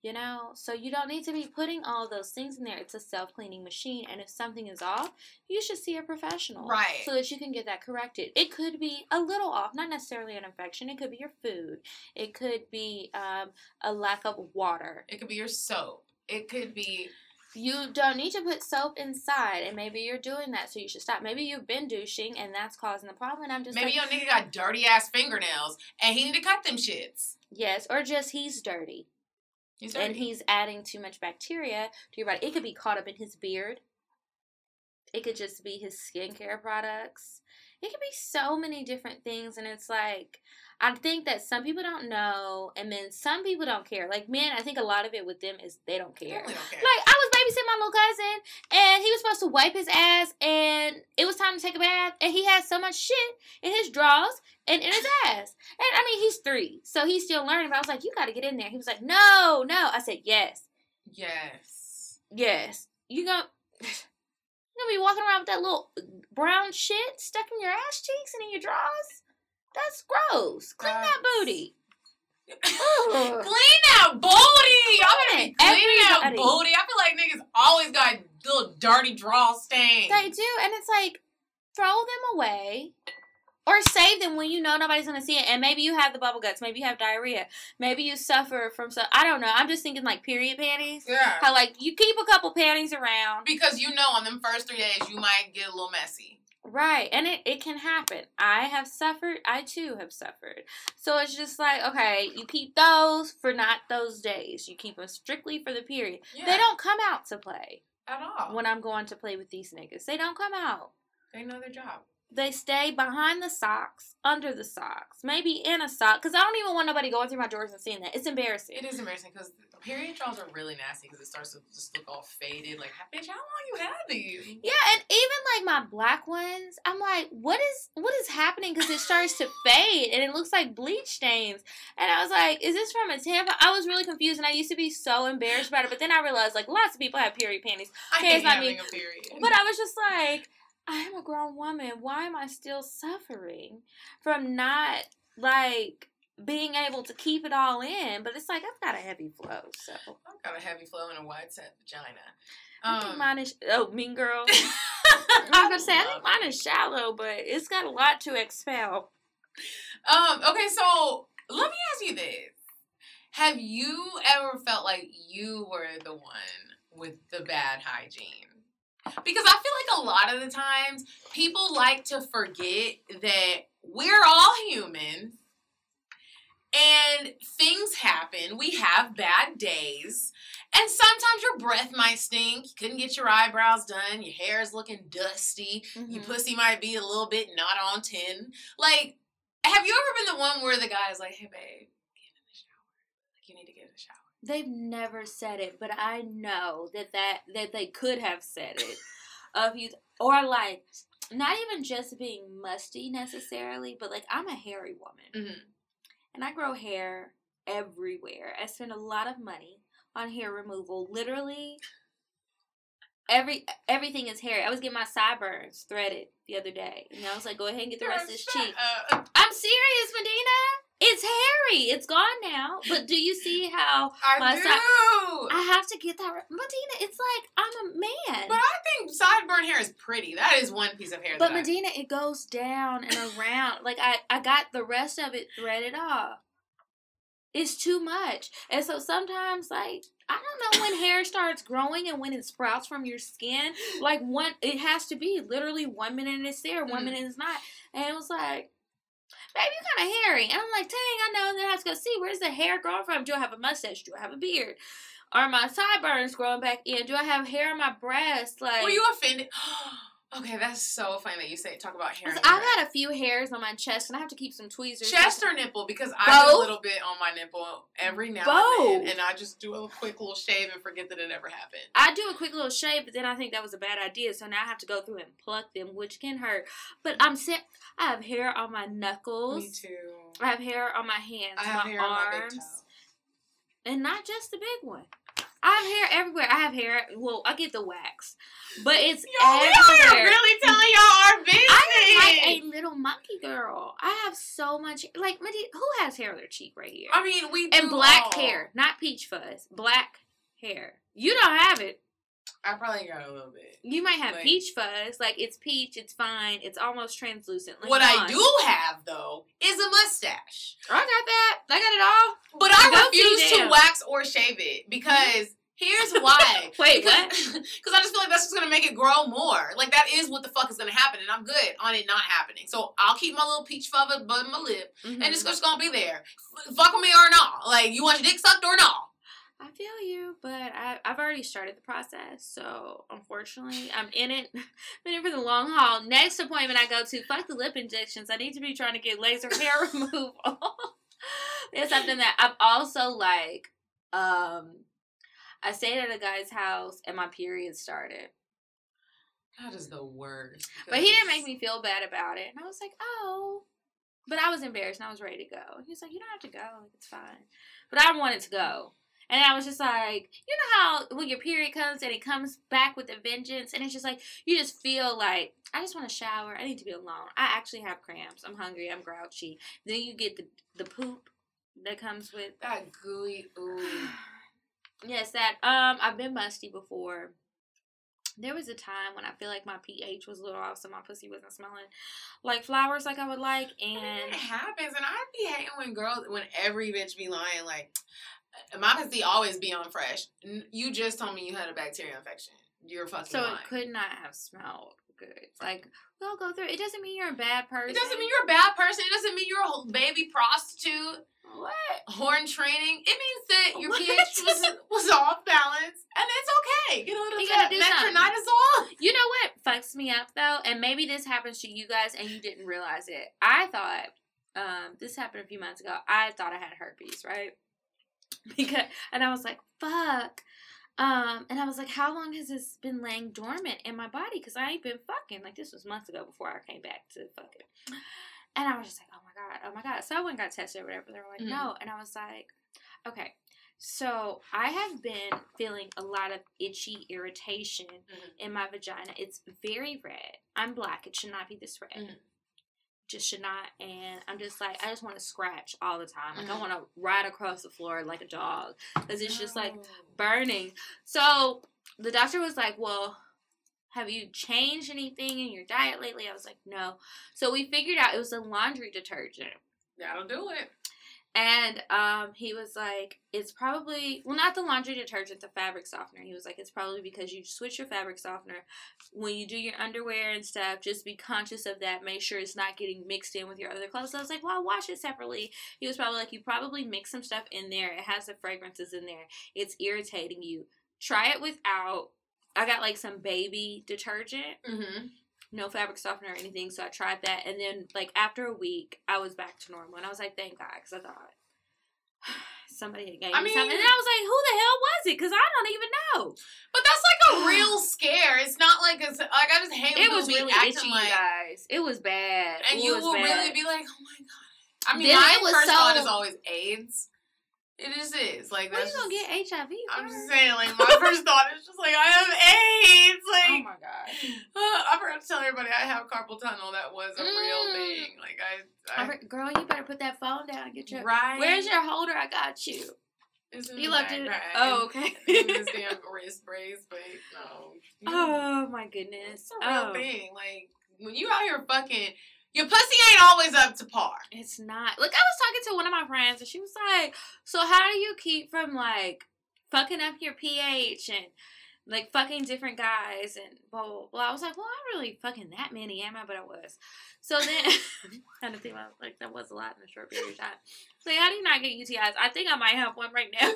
You know, so you don't need to be putting all those things in there. It's a self-cleaning machine, and if something is off, you should see a professional. Right. So that you can get that corrected. It could be a little off, not necessarily an infection. It could be your food. It could be a lack of water. It could be your soap. It could be... You don't need to put soap inside, and maybe you're doing that, so you should stop. Maybe you've been douching, and that's causing the problem, and I'm just maybe your nigga got dirty-ass fingernails, and he need to cut them shits. Yes, or just he's dirty. And he's adding too much bacteria to your body. It could be caught up in his beard. It could just be his skincare products. It could be so many different things. And it's like, I think that some people don't know. And then some people don't care. Like, men, I think a lot of it with them is they don't care. They don't care. Like, I was babysitting my little cousin. And he was supposed to wipe his ass. And it was time to take a bath. And he had so much shit in his drawers and in his ass. And, I mean, he's 3. So, he's still learning. But I was like, you got to get in there. He was like, no. I said, yes. You're gonna be walking around with that little brown shit stuck in your ass cheeks and in your drawers? That's gross. Clean that booty. Clean that booty. Y'all better be cleaning that booty. I feel like niggas always got little dirty draw stains. They do. And it's like, throw them away or save them when you know nobody's going to see it. And maybe you have the bubble guts. Maybe you have diarrhea. Maybe you suffer from some... I don't know. I'm just thinking like period panties. Yeah. How like you keep a couple panties around. Because you know on them first 3 days you might get a little messy. Right. And it can happen. I have suffered. I too have suffered. So it's just like, okay, you keep those for not those days. You keep them strictly for the period. Yeah. They don't come out to play. At all. When I'm going to play with these niggas. They don't come out. They know their job. They stay behind the socks, under the socks, maybe in a sock. Because I don't even want nobody going through my drawers and seeing that. It's embarrassing. It is embarrassing because period drawers are really nasty because it starts to just look all faded. Like, bitch, how long you had these? Yeah, and even, like, my black ones, I'm like, what is happening? Because it starts to fade, and it looks like bleach stains. And I was like, is this from a tampon? I was really confused, and I used to be so embarrassed about it. But then I realized, like, lots of people have period panties. Okay, it's not me. But I was just like... I am a grown woman. Why am I still suffering from not, like, being able to keep it all in? But it's like, I've got a heavy flow, so. I've got a heavy flow and a wide-set vagina. I think mine is, Mean Girl. I was going to say, I think mine is shallow, but it's got a lot to expel. Okay, so, let me ask you this. Have you ever felt like you were the one with the bad hygiene? Because I feel like a lot of the times, people like to forget that we're all human and things happen. We have bad days. And sometimes your breath might stink. You couldn't get your eyebrows done. Your hair is looking dusty. Mm-hmm. Your pussy might be a little bit not on 10. Like, have you ever been the one where the guy's like, hey, babe, get in the shower. Like, you need to get in the shower. They've never said it, but I know that they could have said it. Or, like, not even just being musty necessarily, but, like, I'm a hairy woman. Mm-hmm. And I grow hair everywhere. I spend a lot of money on hair removal. Literally, everything is hairy. I was getting my sideburns threaded the other day. And I was like, go ahead and get the rest of this cheek. I'm serious, Medina! It's hairy. It's gone now. But do you see how I have to get that right. Medina, it's like I'm a man. But I think sideburn hair is pretty. That is one piece of hair. But Medina, it goes down and around. Like I got the rest of it threaded off. It's too much. And so sometimes, like, I don't know when hair starts growing and when it sprouts from your skin. Like it has to be literally 1 minute it's there, one minute it's not. And it was like, babe, you're kind of hairy. And I'm like, dang, I know. And then I have to go see, where's the hair growing from? Do I have a mustache? Do I have a beard? Are my sideburns growing back in? Do I have hair on my breast? Like, were you offended? Okay, that's so funny that you say talk about hair. I've had a few hairs on my chest, and I have to keep some tweezers. Chest or nipple? Because I do a little bit on my nipple every now and then, and I just do a quick little shave and forget that it ever happened. I do a quick little shave, but then I think that was a bad idea, so now I have to go through and pluck them, which can hurt. But I'm sick. I have hair on my knuckles. Me too. I have hair on my hands, my arms, on my big toe. And not just the big one. I have hair everywhere. I have hair. Well, I get the wax. But it's everywhere. We are really telling y'all our business. I am like a little monkey girl. I have so much. Like, who has hair on their cheek right here? I mean, we do. And black hair. Not peach fuzz. Black hair. You don't have it. I probably got a little bit. You might have peach fuzz. Like, it's peach. It's fine. It's almost translucent. Like, what I do have, though, is a mustache. I got that. I got it all. But I refuse to wax or shave it because... Here's why. Wait, what? Because I just feel like that's just going to make it grow more. Like, that is what the fuck is going to happen, and I'm good on it not happening. So, I'll keep my little peach fuzz above my lip, and it's just going to be there. Fuck with me or not. Like, you want your dick sucked or not? I feel you, but I I've already started the process, so unfortunately, I'm in it. I'm in it for the long haul. Next appointment I go to, fuck the lip injections. I need to be trying to get laser hair removal. It's something that I've also, like, I stayed at a guy's house, and my period started. That is the worst. But he didn't make me feel bad about it. And I was like, oh. But I was embarrassed, and I was ready to go. He was like, you don't have to go. It's fine. But I wanted to go. And I was just like, you know how when your period comes and it comes back with a vengeance, and it's just like, you just feel like, I just want to shower. I need to be alone. I actually have cramps. I'm hungry. I'm grouchy. Then you get the poop that comes with. That gooey ooey. Yes, that. I've been musty before. There was a time when I feel like my pH was a little off, so my pussy wasn't smelling like flowers like I would like, and it happens. And I be hating when girls, when every bitch be lying, like, my pussy always be on fresh. You just told me you had a bacterial infection. You're fucking lying. So it could not have smelled good. Like, we'll go through. It doesn't mean you're a bad person. It doesn't mean you're a bad person. It doesn't mean you're a whole baby prostitute. What? Horn training. It means that your pH was off balance, and it's okay. Get a little metronidazole. You know what fucks me up, though? And maybe this happens to you guys, and you didn't realize it. I thought, this happened a few months ago. I thought I had herpes, right? And I was like, fuck. And I was like, how long has this been laying dormant in my body? Because I ain't been fucking. Like, this was months ago before I came back to fucking. And I was just like, oh my God. So I went and got tested or whatever. They were like, no. And I was like, okay. So I have been feeling a lot of itchy irritation in my vagina. It's very red. I'm black. It should not be this red. Just should not. And I'm just like, I just want to scratch all the time. Like, I want to ride across the floor like a dog. Because it's just like burning. So the doctor was like, well, have you changed anything in your diet lately? I was like, no. So we figured out it was a laundry detergent. That'll do it. And he was like, it's probably, well, not the laundry detergent, the fabric softener. He was like, it's probably because you switch your fabric softener. When you do your underwear and stuff, just be conscious of that. Make sure it's not getting mixed in with your other clothes. So I was like, well, I'll wash it separately. He was probably like, you probably mix some stuff in there. It has the fragrances in there. It's irritating you. Try it without. I got, like, some baby detergent, no fabric softener or anything, so I tried that, and then, like, after a week, I was back to normal, and I was like, thank God, because I thought somebody had gave me something, and I was like, who the hell was it, because I don't even know. But that's, like, a real scare. It's not like, I just hate when it was really itchy, like, you guys. It was bad. And you will really be like, oh, my God. I mean, then my first thought is always AIDS. It just is. Like, that's just, you gonna get HIV? First? I'm just saying, like, my first thought is just like, I have AIDS. Like, oh my God. I forgot to tell everybody I have carpal tunnel. That was a real thing. Like, girl, you better put that phone down and get your. Right. Where's your holder? I got you. You left it. Right. Oh, okay. This damn wrist brace, but no. Oh my goodness. It's a real thing. Like, when you out here fucking. Your pussy ain't always up to par. It's not. Like, I was talking to one of my friends, and she was like, so how do you keep from, like, fucking up your pH and, like, fucking different guys and blah, blah, blah. I was like, well, I'm really fucking that many, am I? But I was. So then, kind of thing, I was like, that was a lot in a short period of time. So how do you not get UTIs? I think I might have one right now.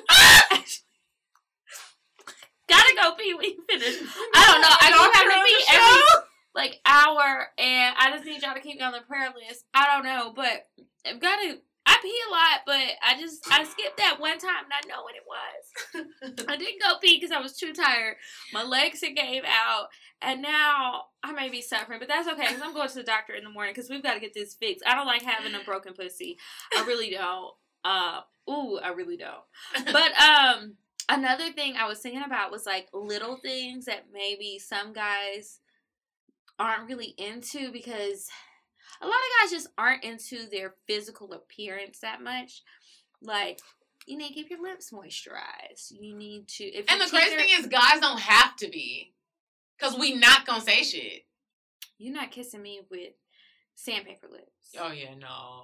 Gotta go pee when you finish. I don't know. I don't have to pee every... like, hour, and I just need y'all to keep me on the prayer list. I don't know, but I pee a lot, but I skipped that one time, and I know what it was. I didn't go pee because I was too tired. My legs had gave out, and now I may be suffering, but that's okay, because I'm going to the doctor in the morning, because we've got to get this fixed. I don't like having a broken pussy. I really don't. I really don't. But, another thing I was thinking about was, like, little things that maybe some guys aren't really into, because a lot of guys just aren't into their physical appearance that much. Like, you need to keep your lips moisturized. You need to... And the crazy thing is, guys don't have to be. Because we not gonna say shit. You're not kissing me with sandpaper lips. Oh, yeah, no.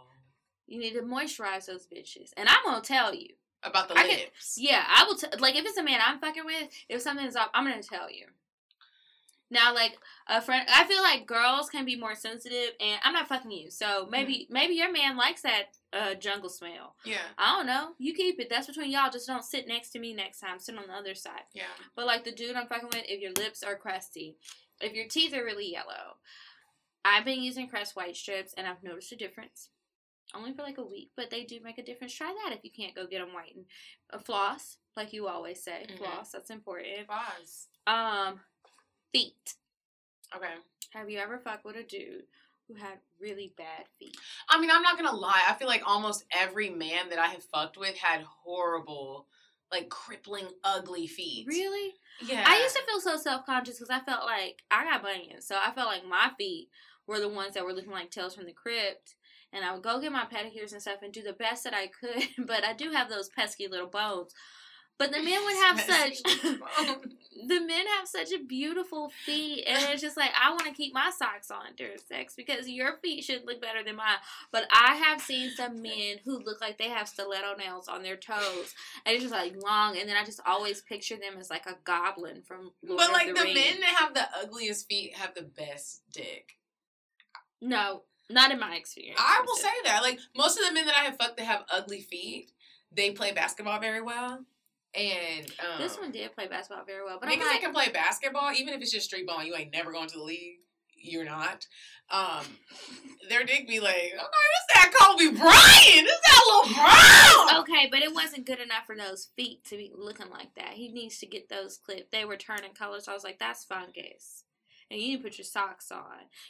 You need to moisturize those bitches. And I'm gonna tell you. About the lips. I will... Like, if it's a man I'm fucking with, if something's off, I'm gonna tell you. Now, like, a friend, I feel like girls can be more sensitive, and I'm not fucking you, so maybe your man likes that jungle smell. Yeah. I don't know. You keep it. That's between y'all. Just don't sit next to me next time. Sit on the other side. Yeah. But, like, the dude I'm fucking with, if your lips are crusty, if your teeth are really yellow, I've been using Crest White Strips, and I've noticed a difference. Only for, like, a week, but they do make a difference. Try that if you can't go get them whitened. Floss, like you always say. Mm-hmm. Floss, that's important. Floss. Feet. Okay. Have you ever fucked with a dude who had really bad feet? I mean, I'm not going to lie. I feel like almost every man that I have fucked with had horrible, like, crippling, ugly feet. Really? Yeah. I used to feel so self-conscious because I felt like I got bunions. So I felt like my feet were the ones that were looking like Tales from the Crypt. And I would go get my pedicures and stuff and do the best that I could. But I do have those pesky little bones. But the men would have such a beautiful feet, and it's just like, I want to keep my socks on during sex because your feet should look better than mine. But I have seen some men who look like they have stiletto nails on their toes, and it's just like long. And then I just always picture them as like a goblin from Lord of the Rings. But like the men that have the ugliest feet have the best dick. No, not in my experience. I will say that like most of the men that I have fucked that have ugly feet, they play basketball very well. And this one did play basketball very well. But niggas that can play basketball, even if it's just street ball, and you ain't never going to the league. You're not. Their dick be like, okay, this that Kobe Bryant. This that Lil Brown. Okay, but it wasn't good enough for those feet to be looking like that. He needs to get those clipped. They were turning colors. So I was like, that's fungus. And you need to put your socks on.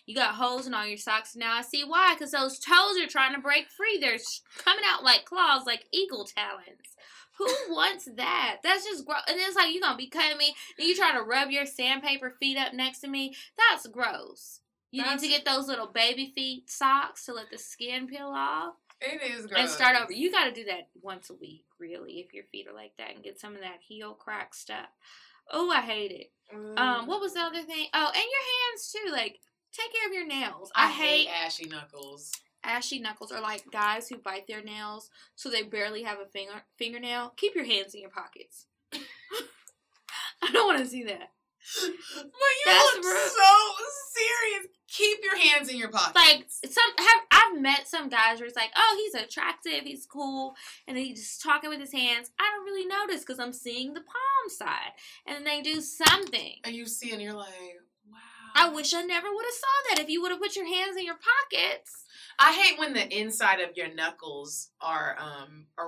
You got holes in all your socks. Now I see why. Because those toes are trying to break free. They're coming out like claws, like eagle talons. Who wants that? That's just gross. And it's like, you're going to be cutting me. And you try to rub your sandpaper feet up next to me. That's gross. You need to get those little baby feet socks to let the skin peel off. It is gross. And start over. You got to do that once a week, really, if your feet are like that. And get some of that heel crack stuff. Oh, I hate it. What was the other thing? Oh, and your hands, too. Like, take care of your nails. I hate ashy knuckles. Ashy knuckles are like guys who bite their nails so they barely have a fingernail. Keep your hands in your pockets. I don't want to see that. But you look so serious. Keep your hands in your pockets. Like, I've met some guys where it's like, oh, he's attractive, he's cool, and then he's just talking with his hands. I don't really notice because I'm seeing the palm side. And then they do something. And you see and you're like, wow. I wish I never would have saw that if you would have put your hands in your pockets. I hate when the inside of your knuckles are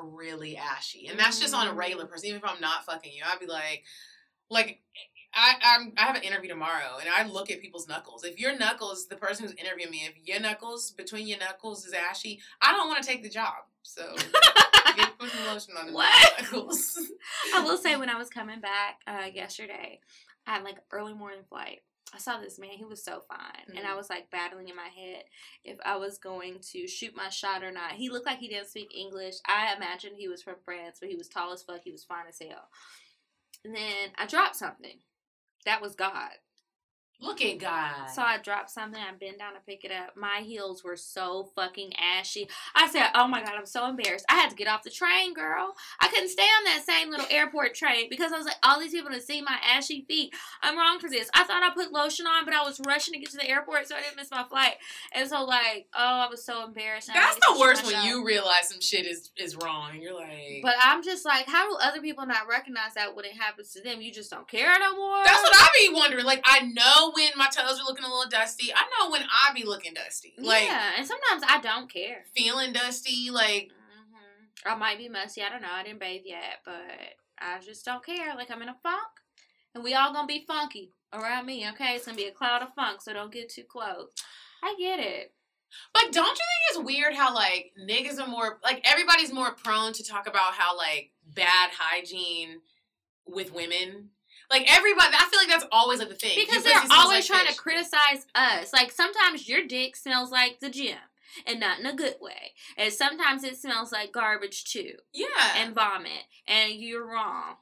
really ashy. And that's just on a regular person. Even if I'm not fucking you, I'd be like... I have an interview tomorrow, and I look at people's knuckles. If your knuckles, the person who's interviewing me, if your knuckles, between your knuckles is ashy, I don't want to take the job. So, get put some lotion on the knuckles. I will say when I was coming back yesterday, I had like early morning flight. I saw this man. He was so fine. Mm-hmm. And I was, like, battling in my head if I was going to shoot my shot or not. He looked like he didn't speak English. I imagined he was from France, but he was tall as fuck. He was fine as hell. And then I dropped something. That was God. Look at God. So I dropped something. I bent down to pick it up. My heels were so fucking ashy. I said, oh, my God, I'm so embarrassed. I had to get off the train, girl. I couldn't stay on that same little airport train because I was like, all these people to see my ashy feet. I'm wrong for this. I thought I put lotion on, but I was rushing to get to the airport so I didn't miss my flight. And so, like, oh, I was so embarrassed. That's the worst when you realize some shit is wrong. And you're like... But I'm just like, how do other people not recognize that when it happens to them? You just don't care no more? That's what I be wondering. Like, I know when my toes are looking a little dusty. I know when I be looking dusty. Like, yeah, and sometimes I don't care. Feeling dusty, like... Mm-hmm. I might be musty. I don't know. I didn't bathe yet, but I just don't care. Like, I'm in a funk, and we all gonna be funky around me, okay? It's gonna be a cloud of funk, so don't get too close. I get it. But don't you think it's weird how, like, niggas are more... Like, everybody's more prone to talk about how, like, bad hygiene with women... Like, everybody, I feel like that's always, like, the thing. Because they're always trying to criticize us. Like, sometimes your dick smells like the gym. And not in a good way. And sometimes it smells like garbage, too. Yeah. And vomit. And you're wrong.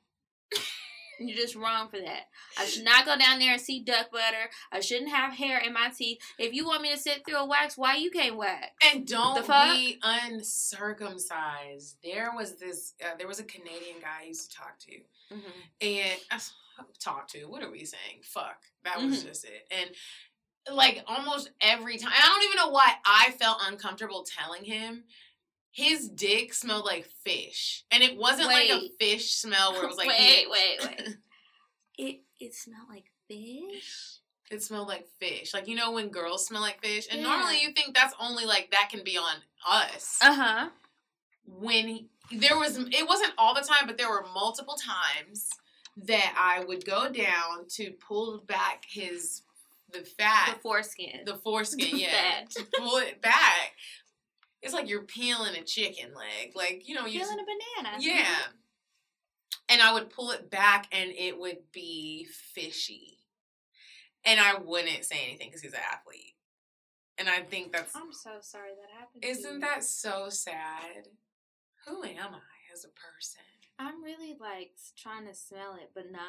and you're just wrong for that. I should not go down there and see duck butter. I shouldn't have hair in my teeth. If you want me to sit through a wax, why you can't wax? And don't be uncircumcised. There was this, there was a Canadian guy I used to talk to. Mm-hmm. And, what are we saying? Fuck. That was just it. And, like, almost every time, I don't even know why I felt uncomfortable telling him, his dick smelled like fish. And it wasn't like a fish smell where it was like... It smelled like fish? It smelled like fish. Like, you know when girls smell like fish? And normally you think that's only, like, that can be on us. Uh-huh. When it wasn't all the time, but there were multiple times that I would go down to pull back his... The fat. The foreskin. The foreskin, yeah. Pull it back. It's like you're peeling a chicken leg. Like, you know, you're peeling a banana. Yeah. And I would pull it back and it would be fishy. And I wouldn't say anything because he's an athlete. And I think that's... I'm so sorry that happened to you. Isn't that so sad? Who am I as a person? I'm really, like, trying to smell it, but not...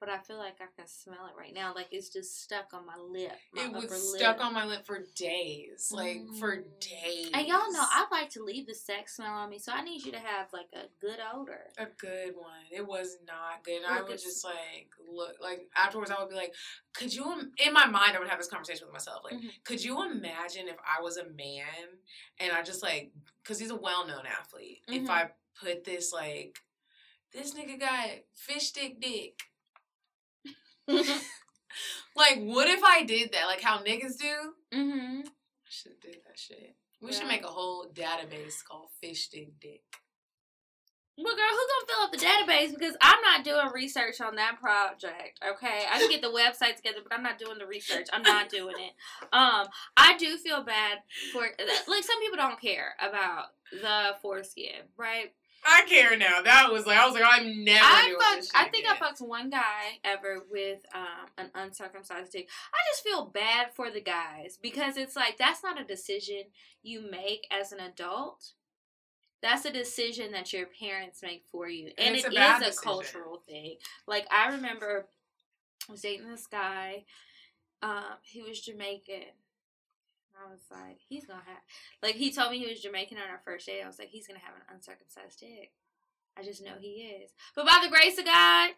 But I feel like I can smell it right now. Like, it's just stuck on my lip. It was stuck on my lip for days. Like, for days. And y'all know, I like to leave the sex smell on me. So I need you to have, like, a good odor. A good one. It was not good. And I would just, like, look. Like, afterwards, I would be like, could you... In my mind, I would have this conversation with myself. Like, could you imagine if I was a man and I just, like... Because he's a well-known athlete. If I put this, like... This nigga got fish stick dick. Like, what if I did that? Like how niggas do? I should do that shit. We should make a whole database called Fish Stick Dick. Well, girl, who's gonna fill up the database? Because I'm not doing research on that project, okay? I can get the website together, but I'm not doing the research. I'm not doing it. I do feel bad for... Like, some people don't care about the foreskin, right? I care now. That was like, I was like, I'm never doing this shit. I think I fucked one guy ever with an uncircumcised dick. I just feel bad for the guys because it's like, that's not a decision you make as an adult. That's a decision that your parents make for you. And it is a cultural thing. Like, I remember I was dating this guy. He was Jamaican. I was like, he's going to have... Like, he told me he was Jamaican on our first date. I was like, he's going to have an uncircumcised dick. I just know he is. But by the grace of God,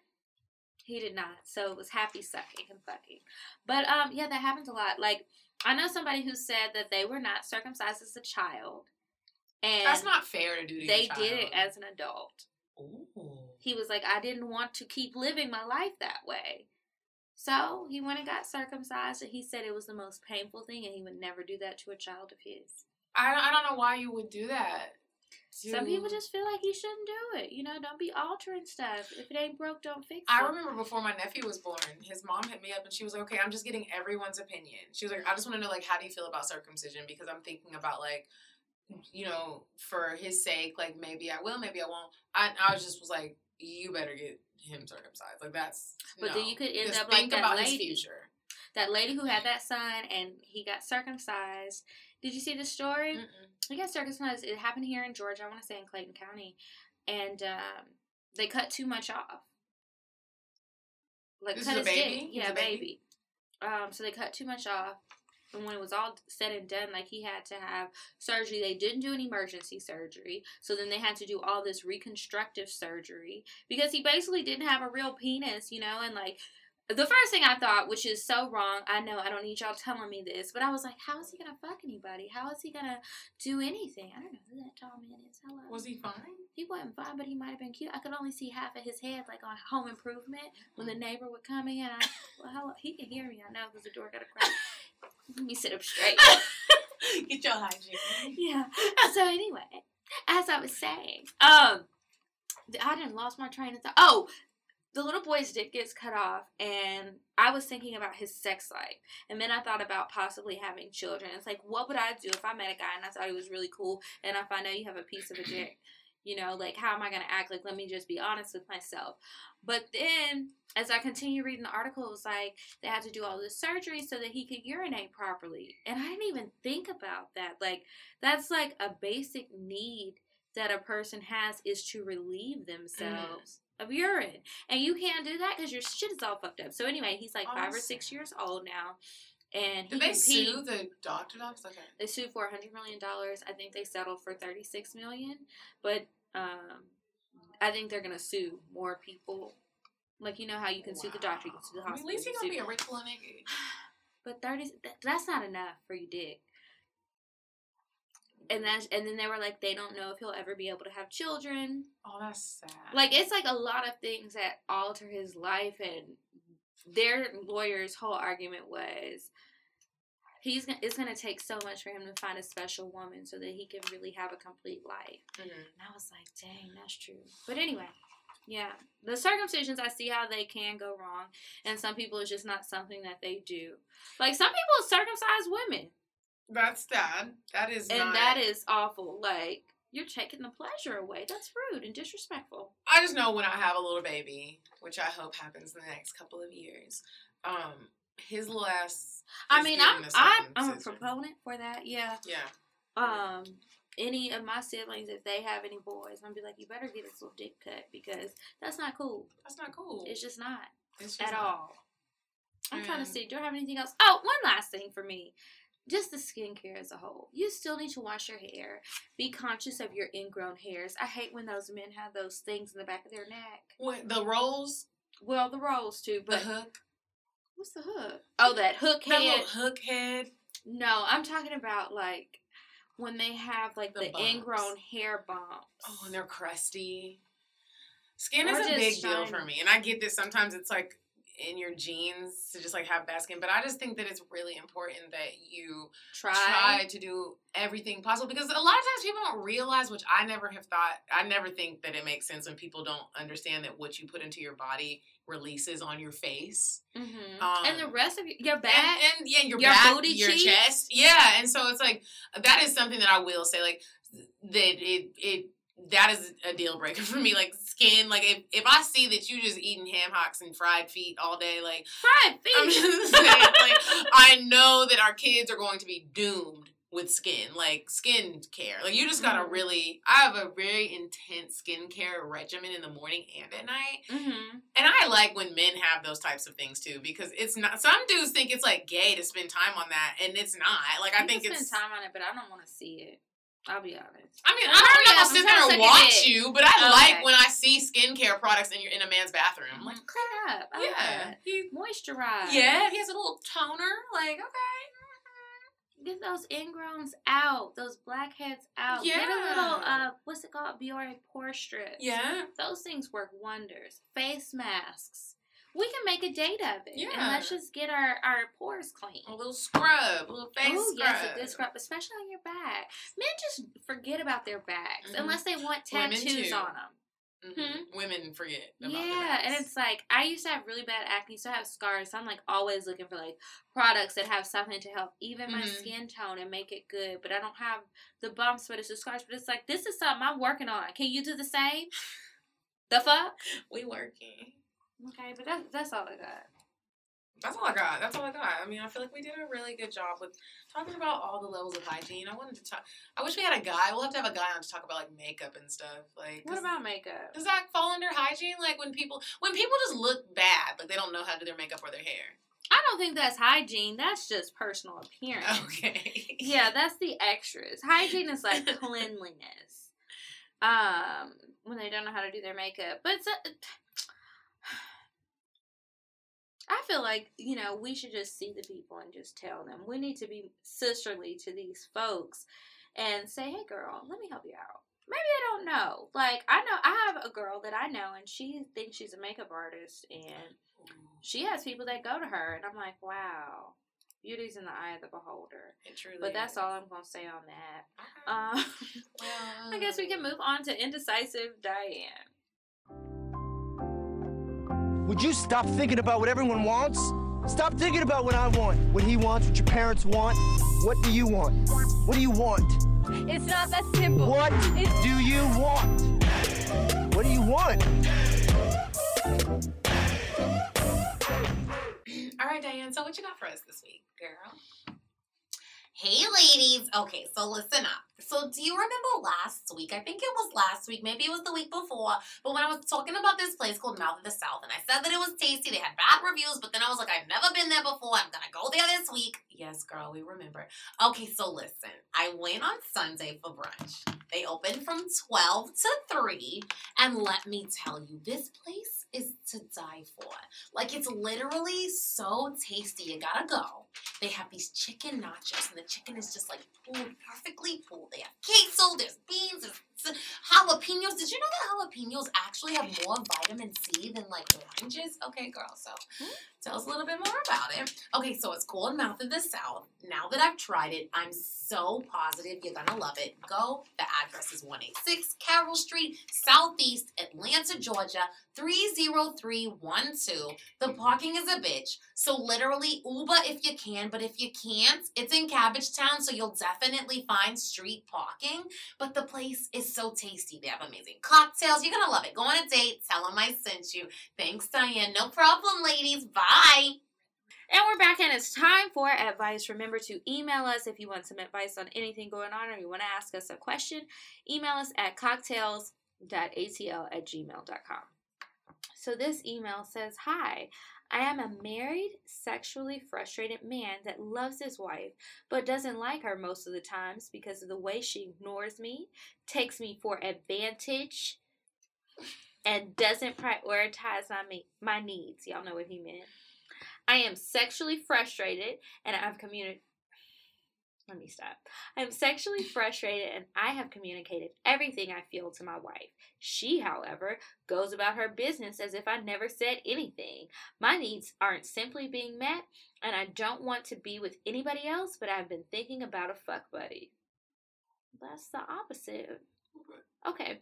he did not. So it was happy sucking and fucking. But, yeah, that happens a lot. Like, I know somebody who said that they were not circumcised as a child. And that's not fair to do to your child. They did it as an adult. Ooh. He was like, I didn't want to keep living my life that way. So, he went and got circumcised, and he said it was the most painful thing, and he would never do that to a child of his. I don't know why you would do that. Dude. Some people just feel like you shouldn't do it. You know, don't be altering stuff. If it ain't broke, don't fix it. I remember before my nephew was born, his mom hit me up, and she was like, okay, I'm just getting everyone's opinion. She was like, I just want to know, like, how do you feel about circumcision? Because I'm thinking about, like, you know, for his sake, like, maybe I will, maybe I won't. I was like, you better get him circumcised. Like, that's... But no. Then you could end just up like that lady. His future. That lady who had that son, and he got circumcised. Did you see the story? He got circumcised. It happened here in Georgia. I want to say in Clayton County. And they cut too much off. Like, this cut is a baby? Dick. Yeah, baby. So they cut too much off. And when it was all said and done, like, he had to have surgery. They didn't do an emergency surgery. So then they had to do all this reconstructive surgery because he basically didn't have a real penis, you know? And, like, the first thing I thought, which is so wrong, I know I don't need y'all telling me this, but I was like, how is he going to fuck anybody? How is he going to do anything? I don't know who that tall man is. Hello. Was he fine? He wasn't fine, but he might have been cute. I could only see half of his head, like, on Home Improvement when the neighbor would come in. Well, hello. He can hear me. I know because the door got a crack. Let me sit up straight. Get your hygiene. Yeah. So anyway, as I was saying, I didn't lost my train of thought. Oh, the little boy's dick gets cut off, and I was thinking about his sex life, and then I thought about possibly having children. It's like, what would I do if I met a guy and I thought he was really cool, and I find out you have a piece of a dick? You know, like, how am I going to act? Like, let me just be honest with myself. But then, as I continue reading the article, it was like, they had to do all this surgery so that he could urinate properly. And I didn't even think about that. Like, that's like a basic need that a person has is to relieve themselves of urine. And you can't do that because your shit is all fucked up. So anyway, he's like 5 or 6 years old now. And did they sue the doctor? Okay. They sued for $100 million. I think they settled for $36 million. But I think they're going to sue more people. Like, you know how you can sue the doctor, you can sue the hospital. I mean, at least you're going to be a rich little nigga. But 30, that's not enough for you, dick. And then they were like, they don't know if he'll ever be able to have children. Oh, that's sad. Like, it's like a lot of things that alter his life. And their lawyer's whole argument was, it's going to take so much for him to find a special woman so that he can really have a complete life. Mm-hmm. And I was like, dang, that's true. But anyway, yeah. The circumcisions, I see how they can go wrong. And some people, it's just not something that they do. Like, some people circumcise women. That's sad. That is not... And that is awful. Like, you're taking the pleasure away. That's rude and disrespectful. I just know when I have a little baby, which I hope happens in the next couple of years, his little ass... I mean, I'm a proponent for that, yeah. Yeah. Any of my siblings, if they have any boys, I'm going to be like, you better get this little dick cut because that's not cool. That's not cool. It's just not. It's just not at all. I'm trying to see. Do I have anything else? Oh, one last thing for me. Just the skincare as a whole. You still need to wash your hair. Be conscious of your ingrown hairs. I hate when those men have those things in the back of their neck. What, the rolls? Well, the rolls, too. But the hook? What's the hook? Oh, that hook head. That little hook head? No, I'm talking about, like, when they have, like, the ingrown hair bumps. Oh, and they're crusty. Skin is a big deal for me. And I get this. Sometimes it's, like, in your genes to just like have bad skin, but I just think that it's really important that you try to do everything possible because a lot of times people don't realize, which I never have thought. I never think that it makes sense when people don't understand that what you put into your body releases on your face and the rest of your back and yeah, your back, booty, your chest, yeah. And so it's like that is something that I will say, like that is a deal breaker for me. Like skin, like if I see that you just eating ham hocks and fried feet all day, like fried feet. I'm just saying, like I know that our kids are going to be doomed with skin, like skin care. Like you just gotta really. I have a very intense skin care regimen in the morning and at night, and I like when men have those types of things too because it's not. Some dudes think it's like gay to spend time on that, and it's not. Like I think it's spend time on it, but I don't want to see it. I'll be honest. I mean, I'm not gonna sit there and watch you, but I like when I see skincare products in a man's bathroom. I'm like, clean up. Yeah, like he moisturized. Yeah, he has a little toner. Like, okay, get those ingrowns out, those blackheads out. Yeah, get a little what's it called? Biore pore strips. Yeah, those things work wonders. Face masks. We can make a date of it. Yeah. And let's just get our pores clean. A little scrub. A little face scrub. Oh, yes, a good scrub. Especially on your back. Men just forget about their backs. Unless they want tattoos on them. Women forget about their backs. Yeah, and it's like, I used to have really bad acne, so I have scars. So I'm, like, always looking for, like, products that have something to help even my skin tone and make it good. But I don't have the bumps, but it's the scars. But it's like, this is something I'm working on. Can you do the same? The fuck? We working. Okay, but that's all I got. That's all I got. I mean, I feel like we did a really good job with talking about all the levels of hygiene. I wish we had a guy. We'll have to have a guy on to talk about, like, makeup and stuff. Like, what about makeup? Does that fall under hygiene? Like, when people just look bad, like, they don't know how to do their makeup or their hair. I don't think that's hygiene. That's just personal appearance. Okay. Yeah, that's the extras. Hygiene is, like, cleanliness. When they don't know how to do their makeup. But I feel like, you know, we should just see the people and just tell them. We need to be sisterly to these folks and say, hey, girl, let me help you out. Maybe they don't know. Like, I know I have a girl that I know, and she thinks she's a makeup artist, and she has people that go to her, and I'm like, wow, beauty's in the eye of the beholder. It truly but that's is. All I'm going to say on that. I guess we can move on to Indecisive Diane. Would you stop thinking about what everyone wants? Stop thinking about what I want, what he wants, what your parents want. What do you want? What do you want? It's not that simple. What do you want? What do you want? All right, Diane, so what you got for us this week, girl? Hey, ladies. Okay, so listen up. So do you remember last week? I think it was last week. Maybe it was the week before. But when I was talking about this place called Mouth of the South, and I said that it was tasty, they had bad reviews, but then I was like, I've never been there before. I'm going to go there this week. Yes, girl, we remember. Okay, so listen. I went on Sunday for brunch. They opened from 12 to 3. And let me tell you, this place is to die for. Like, it's literally so tasty. You got to go. They have these chicken nachos, and the chicken is just like pulled, perfectly pulled. They have queso, there's beans, there's jalapenos. Did you know that jalapenos actually have more vitamin C than like oranges? Okay, girl, so tell us a little bit more about it. Okay, so it's called Mouth of the South. Now that I've tried it, I'm so positive you're gonna love it. Go. The address is 186 Carroll Street, Southeast, Atlanta, Georgia, 30312. The parking is a bitch. So literally Uber if you can, but if you can't, it's in Cabbage Town, so you'll definitely find street parking. But the place is so tasty. They have amazing cocktails. You're gonna love it. Go on a date. Tell them I sent you. Thanks, Diane. No problem, ladies. Bye. And we're back, and it's time for advice. Remember to email us if you want some advice on anything going on or you want to ask us a question. Email us at cocktails.atl@gmail.com. So this email says, hi, I am a married, sexually frustrated man that loves his wife, but doesn't like her most of the times because of the way she ignores me, takes me for advantage, and doesn't prioritize my needs. Y'all know what he meant. I am sexually frustrated and I've communicated. Let me stop. I'm sexually frustrated and I have communicated everything I feel to my wife. She, however, goes about her business as if I never said anything. My needs aren't simply being met and I don't want to be with anybody else, but I've been thinking about a fuck buddy. That's the opposite. Okay.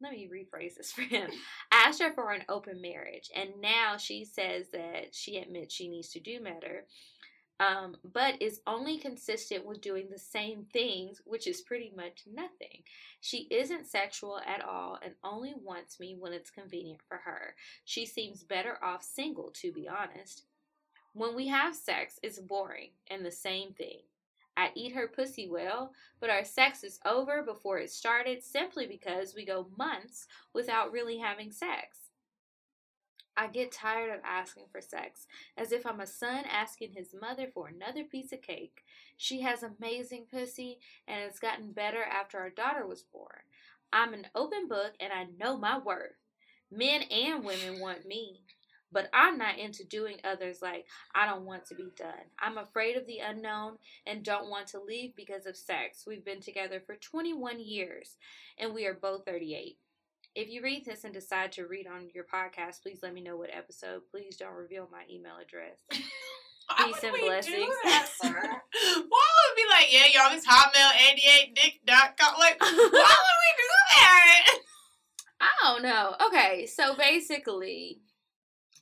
Let me rephrase this for him. I asked her for an open marriage, and now she says that she admits she needs to do better, but is only consistent with doing the same things, which is pretty much nothing. She isn't sexual at all and only wants me when it's convenient for her. She seems better off single, to be honest. When we have sex, it's boring and the same thing. I eat her pussy well, but our sex is over before it started simply because we go months without really having sex. I get tired of asking for sex, as if I'm a son asking his mother for another piece of cake. She has amazing pussy, and it's gotten better after our daughter was born. I'm an open book, and I know my worth. Men and women want me. But I'm not into doing others like I don't want to be done. I'm afraid of the unknown and don't want to leave because of sex. We've been together for 21 years and we are both 38. If you read this and decide to read on your podcast, please let me know what episode. Please don't reveal my email address. Peace and blessings. Do that, sir? Why would we be like, yeah, y'all, this hotmail88dick.com? Like, why would we do that? I don't know. Okay, so basically,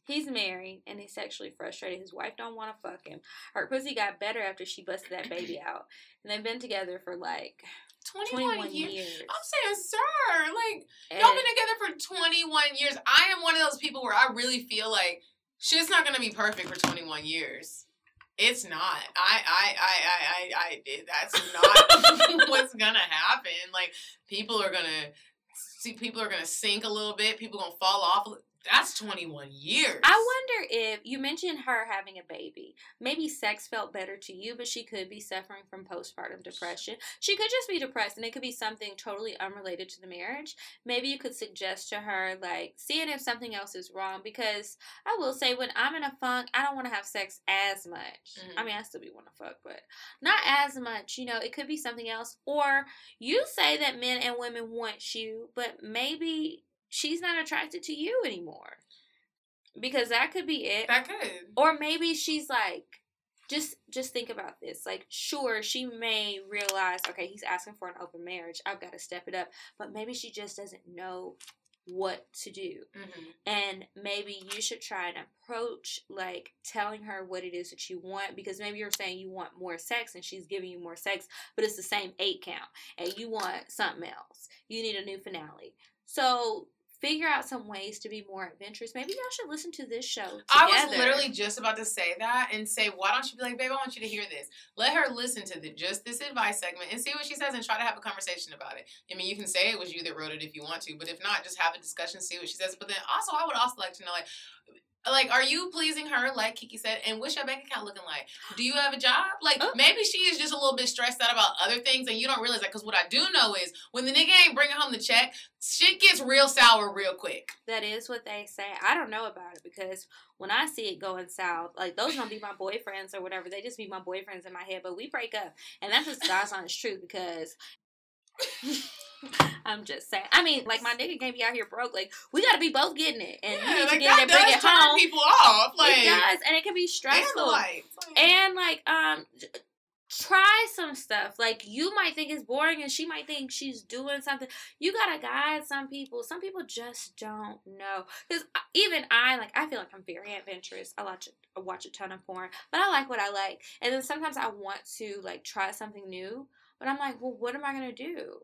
he's married, and he's sexually frustrated. His wife don't want to fuck him. Her pussy got better after she busted that baby out. And they've been together for, like, 21 years. I'm saying, sir, like, and y'all been together for 21 years. I am one of those people where I really feel like shit's not going to be perfect for 21 years. It's not. That's not what's going to happen. Like, people are going to sink a little bit. People are going to fall off. That's 21 years. I wonder if, you mentioned her having a baby. Maybe sex felt better to you, but she could be suffering from postpartum depression. She could just be depressed, and it could be something totally unrelated to the marriage. Maybe you could suggest to her, like, seeing if something else is wrong, because I will say, when I'm in a funk, I don't want to have sex as much. Mm-hmm. I mean, I still be want to fuck, but not as much. You know, it could be something else. Or you say that men and women want you, but maybe she's not attracted to you anymore, because that could be it. That could. Or maybe she's like, just think about this. Like, sure, she may realize, okay, he's asking for an open marriage. I've got to step it up. But maybe she just doesn't know what to do. Mm-hmm. And maybe you should try and approach, like, telling her what it is that you want, because maybe you're saying you want more sex and she's giving you more sex, but it's the same 8 count and you want something else. You need a new finale. So figure out some ways to be more adventurous. Maybe y'all should listen to this show together. I was literally just about to say that and say, why don't you be like, babe, I want you to hear this. Let her listen to just this advice segment and see what she says and try to have a conversation about it. I mean, you can say it was you that wrote it if you want to, but if not, just have a discussion, see what she says. But then also, I would also like to know, like, are you pleasing her, like Kiki said? And what's your bank account looking like? Do you have a job? Like, maybe she is just a little bit stressed out about other things, and you don't realize that. Because what I do know is, when the nigga ain't bringing home the check, shit gets real sour real quick. That is what they say. I don't know about it, because when I see it going south, like, those don't be my boyfriends or whatever. They just be my boyfriends in my head. But we break up. And that's just God's honest truth, because... I'm just saying. I mean, like, my nigga can't be out here broke. Like, we gotta be both getting it, and you need to get it, bring it home. People off, like, it does, and it can be stressful. And like, try some stuff. Like, you might think it's boring, and she might think she's doing something. You gotta guide some people. Some people just don't know. Because even I feel like I'm very adventurous. I watch a ton of porn, but I like what I like. And then sometimes I want to like try something new, but I'm like, well, what am I gonna do?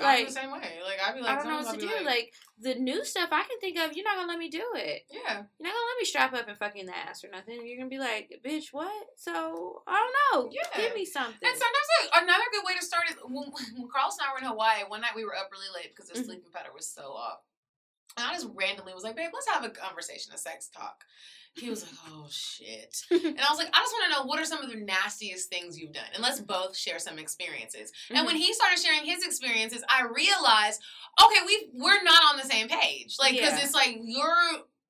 Like, I'm the same way. Like, I'd be like, I don't know what to do. Like, the new stuff I can think of, you're not gonna let me do it. Yeah. You're not gonna let me strap up and fucking the ass or nothing. You're gonna be like, bitch, what? So, I don't know. Yeah. Give me something. And sometimes, like, another good way to start is when Carlos and I were in Hawaii, one night we were up really late because the sleeping pattern was so off. And I just randomly was like, babe, let's have a conversation, a sex talk. He was like, oh, shit. And I was like, I just want to know, what are some of the nastiest things you've done? And let's both share some experiences. Mm-hmm. And when he started sharing his experiences, I realized, okay, we're not on the same page. Like, because it's like, your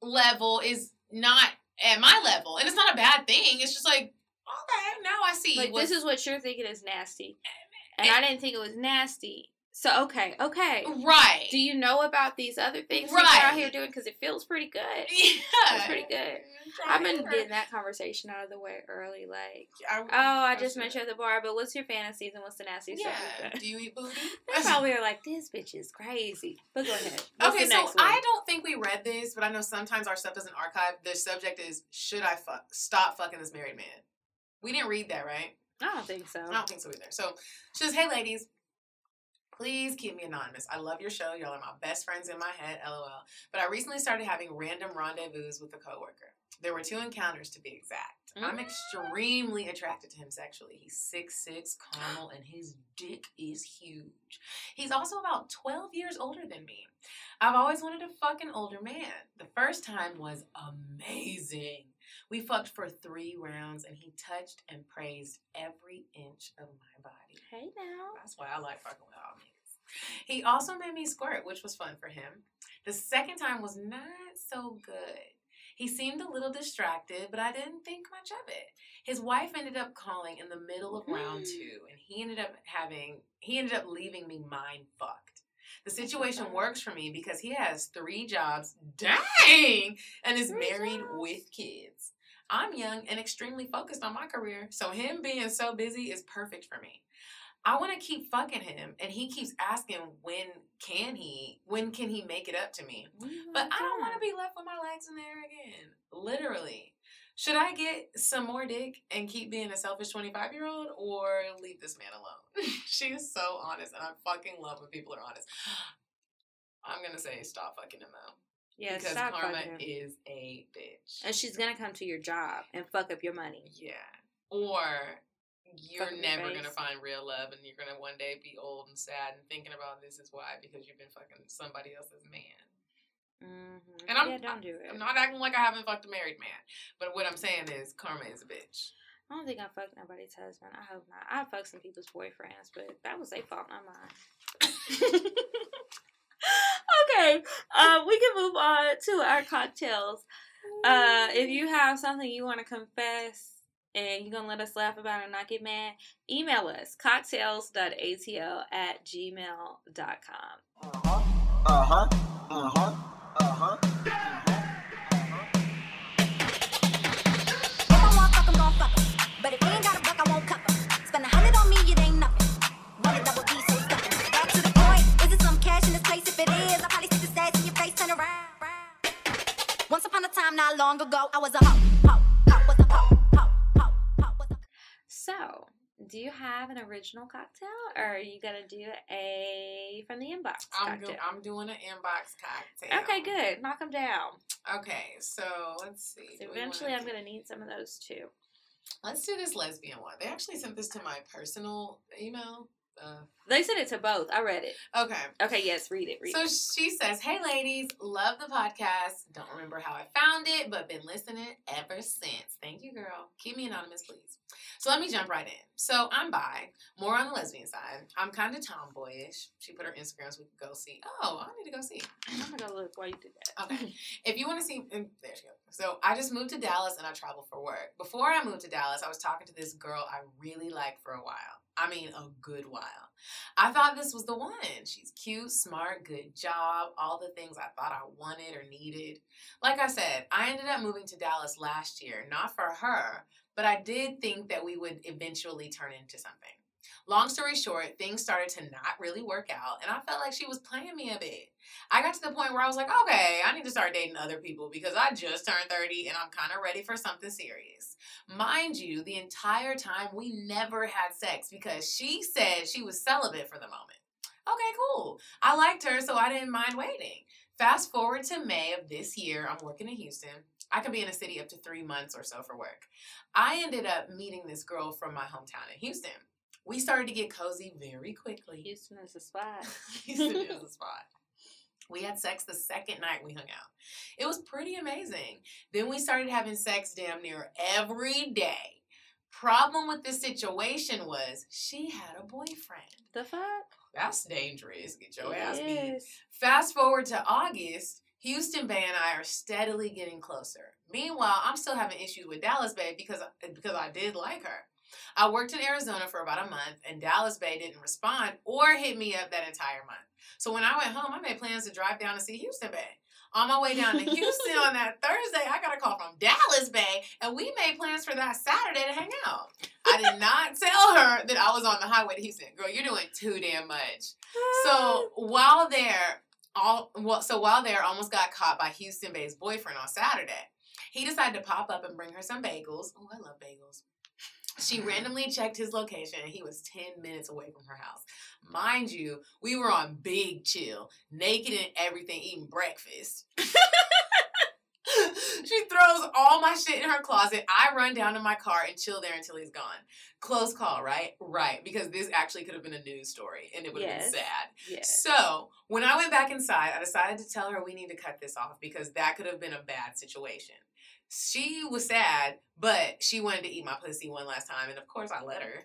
level is not at my level. And it's not a bad thing. It's just like, okay, now I see. Like, this is what you're thinking is nasty. And I didn't think it was nasty. So, okay. Right. Do you know about these other things you're out here doing? Because it feels pretty good. Yeah. It's pretty good. I've been getting that conversation out of the way early. Like, I just met you at the bar, but what's your fantasies and what's the nasty stuff? Do you eat booty? They probably are like, this bitch is crazy. But go ahead. Okay, so I don't think we read this, but I know sometimes our stuff doesn't archive. The subject is, should I stop fucking this married man? We didn't read that, right? I don't think so. I don't think so either. So she says, hey, ladies. Please keep me anonymous. I love your show. Y'all are my best friends in my head, LOL. But I recently started having random rendezvous with a coworker. There were 2 encounters to be exact. Mm-hmm. I'm extremely attracted to him sexually. He's 6'6", caramel, and his dick is huge. He's also about 12 years older than me. I've always wanted to fuck an older man. The first time was amazing. We fucked for 3 rounds, and he touched and praised every inch of my body. Hey, now. That's why I like fucking with all niggas. He also made me squirt, which was fun for him. The second time was not so good. He seemed a little distracted, but I didn't think much of it. His wife ended up calling in the middle of round 2, and he ended up leaving me mind fucked. The situation works for me because he has 3 jobs, dang, and is married with kids. I'm young and extremely focused on my career, so him being so busy is perfect for me. I want to keep fucking him, and he keeps asking when can he make it up to me? But I don't want to be left with my legs in the air again, literally. Should I get some more dick and keep being a selfish 25-year-old or leave this man alone? She is so honest, and I fucking love when people are honest. I'm going to say stop fucking him, though. Yeah, because stop karma fucking him. Is a bitch. And she's going to come to your job and fuck up your money. Yeah. Or you're never going to find real love, and you're going to one day be old and sad and thinking about this is why, because you've been fucking somebody else's man. Mm-hmm. And don't do it. I'm not acting like I haven't fucked a married man, but what I'm saying is karma is a bitch. I don't think I fucked nobody's husband. I hope not. I fucked some people's boyfriends, but that was their fault, not mine. Okay, we can move on to our cocktails. If you have something you want to confess and you're gonna let us laugh about it and not get mad, email us cocktails.atl@gmail.com. But if you ain't got a buck, I won't cup 'em. Spend 100 on me, it ain't nothing. But a double piece is nothing. Back to the point. Is it some cash in this place? If it is, I probably see the stats in your face turn around. Once upon a time, not long ago, I was a hoe. So, Do you have an original cocktail, or are you gonna do a from the inbox? I'm doing an inbox cocktail. Okay, good. Knock them down. Okay, so let's see. So eventually, I'm gonna need some of those too. Let's do this lesbian one. They actually sent this to my personal email. They sent it to both. I read it. Okay. Yes. Read it. So she says, "Hey, ladies, love the podcast. Don't remember how I found it, but been listening ever since. Thank you, girl. Keep me anonymous, please." So let me jump right in. So I'm bi, more on the lesbian side. I'm kind of tomboyish. She put her Instagram so we could go see. Oh, I need to go see. I'm gonna look while you do that. Okay. If you want to see, there she goes. So I just moved to Dallas and I travel for work. Before I moved to Dallas, I was talking to this girl I really liked for a while. I mean, a good while. I thought this was the one. She's cute, smart, good job, all the things I thought I wanted or needed. Like I said, I ended up moving to Dallas last year, not for her, but I did think that we would eventually turn into something. Long story short, things started to not really work out, and I felt like she was playing me a bit. I got to the point where I was like, okay, I need to start dating other people because I just turned 30 and I'm kind of ready for something serious. Mind you, the entire time we never had sex because she said she was celibate for the moment. Okay, cool. I liked her, so I didn't mind waiting. Fast forward to May of this year, I'm working in Houston. I could be in a city up to 3 months or so for work. I ended up meeting this girl from my hometown in Houston. We started to get cozy very quickly. Houston is a spot. We had sex the second night we hung out. It was pretty amazing. Then we started having sex damn near every day. Problem with this situation was she had a boyfriend. The fuck? That's dangerous. Get your ass beat. Fast forward to August, Houston Bay and I are steadily getting closer. Meanwhile, I'm still having issues with Dallas Bay because I did like her. I worked in Arizona for about a month, and Dallas Bay didn't respond or hit me up that entire month. So when I went home, I made plans to drive down to see Houston Bay. On my way down to Houston on that Thursday, I got a call from Dallas Bay, and we made plans for that Saturday to hang out. I did not tell her that I was on the highway to Houston. Girl, you're doing too damn much. So while there, almost got caught by Houston Bay's boyfriend on Saturday. He decided to pop up and bring her some bagels. Oh, I love bagels. She randomly checked his location, and he was 10 minutes away from her house. Mind you, we were on big chill, naked and everything, eating breakfast. She throws all my shit in her closet. I run down to my car and chill there until he's gone. Close call, right? Right, because this actually could have been a news story, and it would have been sad. Yes. So when I went back inside, I decided to tell her we need to cut this off because that could have been a bad situation. She was sad, but she wanted to eat my pussy one last time, and of course I let her.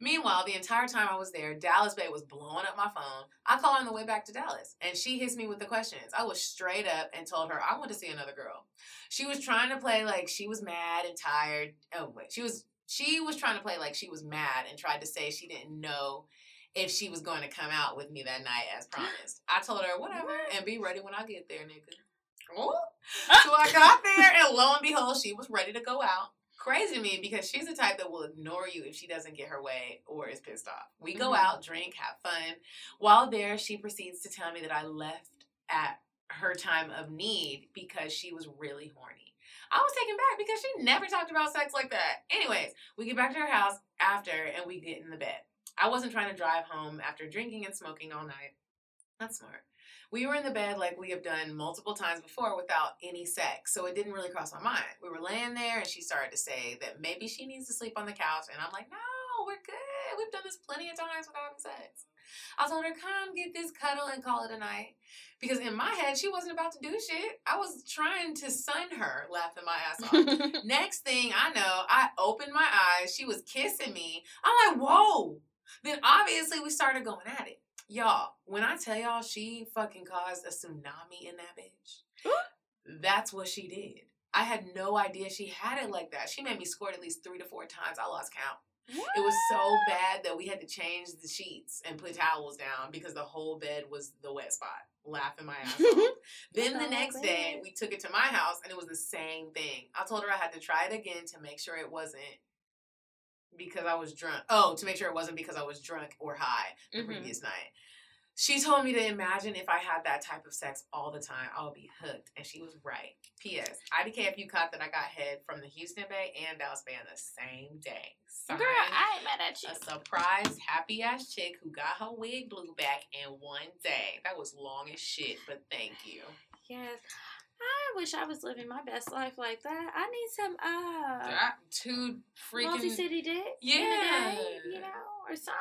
Meanwhile, the entire time I was there, Dallas Bay was blowing up my phone. I called on the way back to Dallas, and she hits me with the questions. I was straight up and told her I want to see another girl. She was trying to play like she was mad and tired. Oh, wait. She was trying to play like she was mad and tried to say she didn't know if she was going to come out with me that night as promised. I told her, whatever, and be ready when I get there, nigga. Ooh. So I got there, and lo and behold, she was ready to go out. Crazy to me, because she's the type that will ignore you if she doesn't get her way or is pissed off. We go out, drink, have fun. While there, she proceeds to tell me that I left at her time of need because she was really horny. I was taken back because she never talked about sex like that. Anyways, we get back to her house after, and we get in the bed. I wasn't trying to drive home after drinking and smoking all night. That's smart. We were in the bed like we have done multiple times before without any sex, so it didn't really cross my mind. We were laying there, and she started to say that maybe she needs to sleep on the couch, and I'm like, no, we're good. We've done this plenty of times without having sex. I told her, come get this cuddle and call it a night, because in my head, she wasn't about to do shit. I was trying to sun her, laughing my ass off. Next thing I know, I opened my eyes. She was kissing me. I'm like, whoa. Then obviously we started going at it. Y'all, when I tell y'all she fucking caused a tsunami in that bitch, that's what she did. I had no idea she had it like that. She made me squirt at least 3 to 4 times. I lost count. What? It was so bad that we had to change the sheets and put towels down because the whole bed was the wet spot. Laughing my ass off. Then the next day, we took it to my house, and it was the same thing. I told her I had to try it again to make sure it wasn't. Because I was drunk. Oh, to make sure it wasn't because I was drunk or high the previous night. She told me to imagine if I had that type of sex all the time, I'll be hooked. And she was right. P.S. I I didn't care if you caught that I got head from the Houston Bay and Dallas Bay on the same day. Signed, girl, I ain't mad at you. A surprise, happy-ass chick who got her wig blew back in one day. That was long as shit, but thank you. Yes. I wish I was living my best life like that. I need some, two freaking... multi-city dick? Yeah. Day, you know, or something.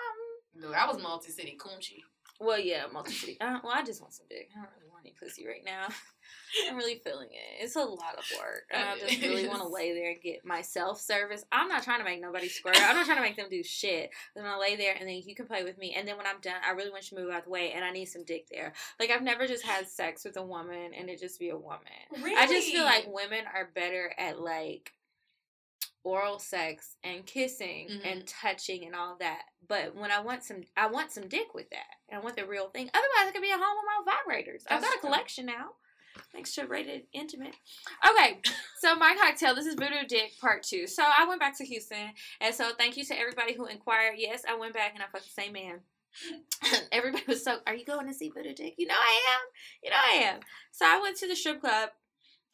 No, I was multi-city coochie. Well, yeah, multi-city. I just want some dick. I don't really want any pussy right now. I'm really feeling it. It's a lot of work. And I just really want to lay there and get my self-service. I'm not trying to make nobody squirt. I'm not trying to make them do shit. I'm going to lay there and then you can play with me. And then when I'm done, I really want you to move out of the way and I need some dick there. Like, I've never just had sex with a woman and it just be a woman. Really? I just feel like women are better at, like, oral sex and kissing and touching and all that. But when I want some dick with that. And I want the real thing. Otherwise, I could be at home with my vibrators. I've got a collection now. Thanks to Rated Intimate. Okay, so my cocktail, this is Voodoo Dick Part 2. So I went back to Houston, and so thank you to everybody who inquired. Yes, I went back and I fucked the same man. Everybody was so, are you going to see Voodoo Dick? You know I am. You know I am. So I went to the strip club.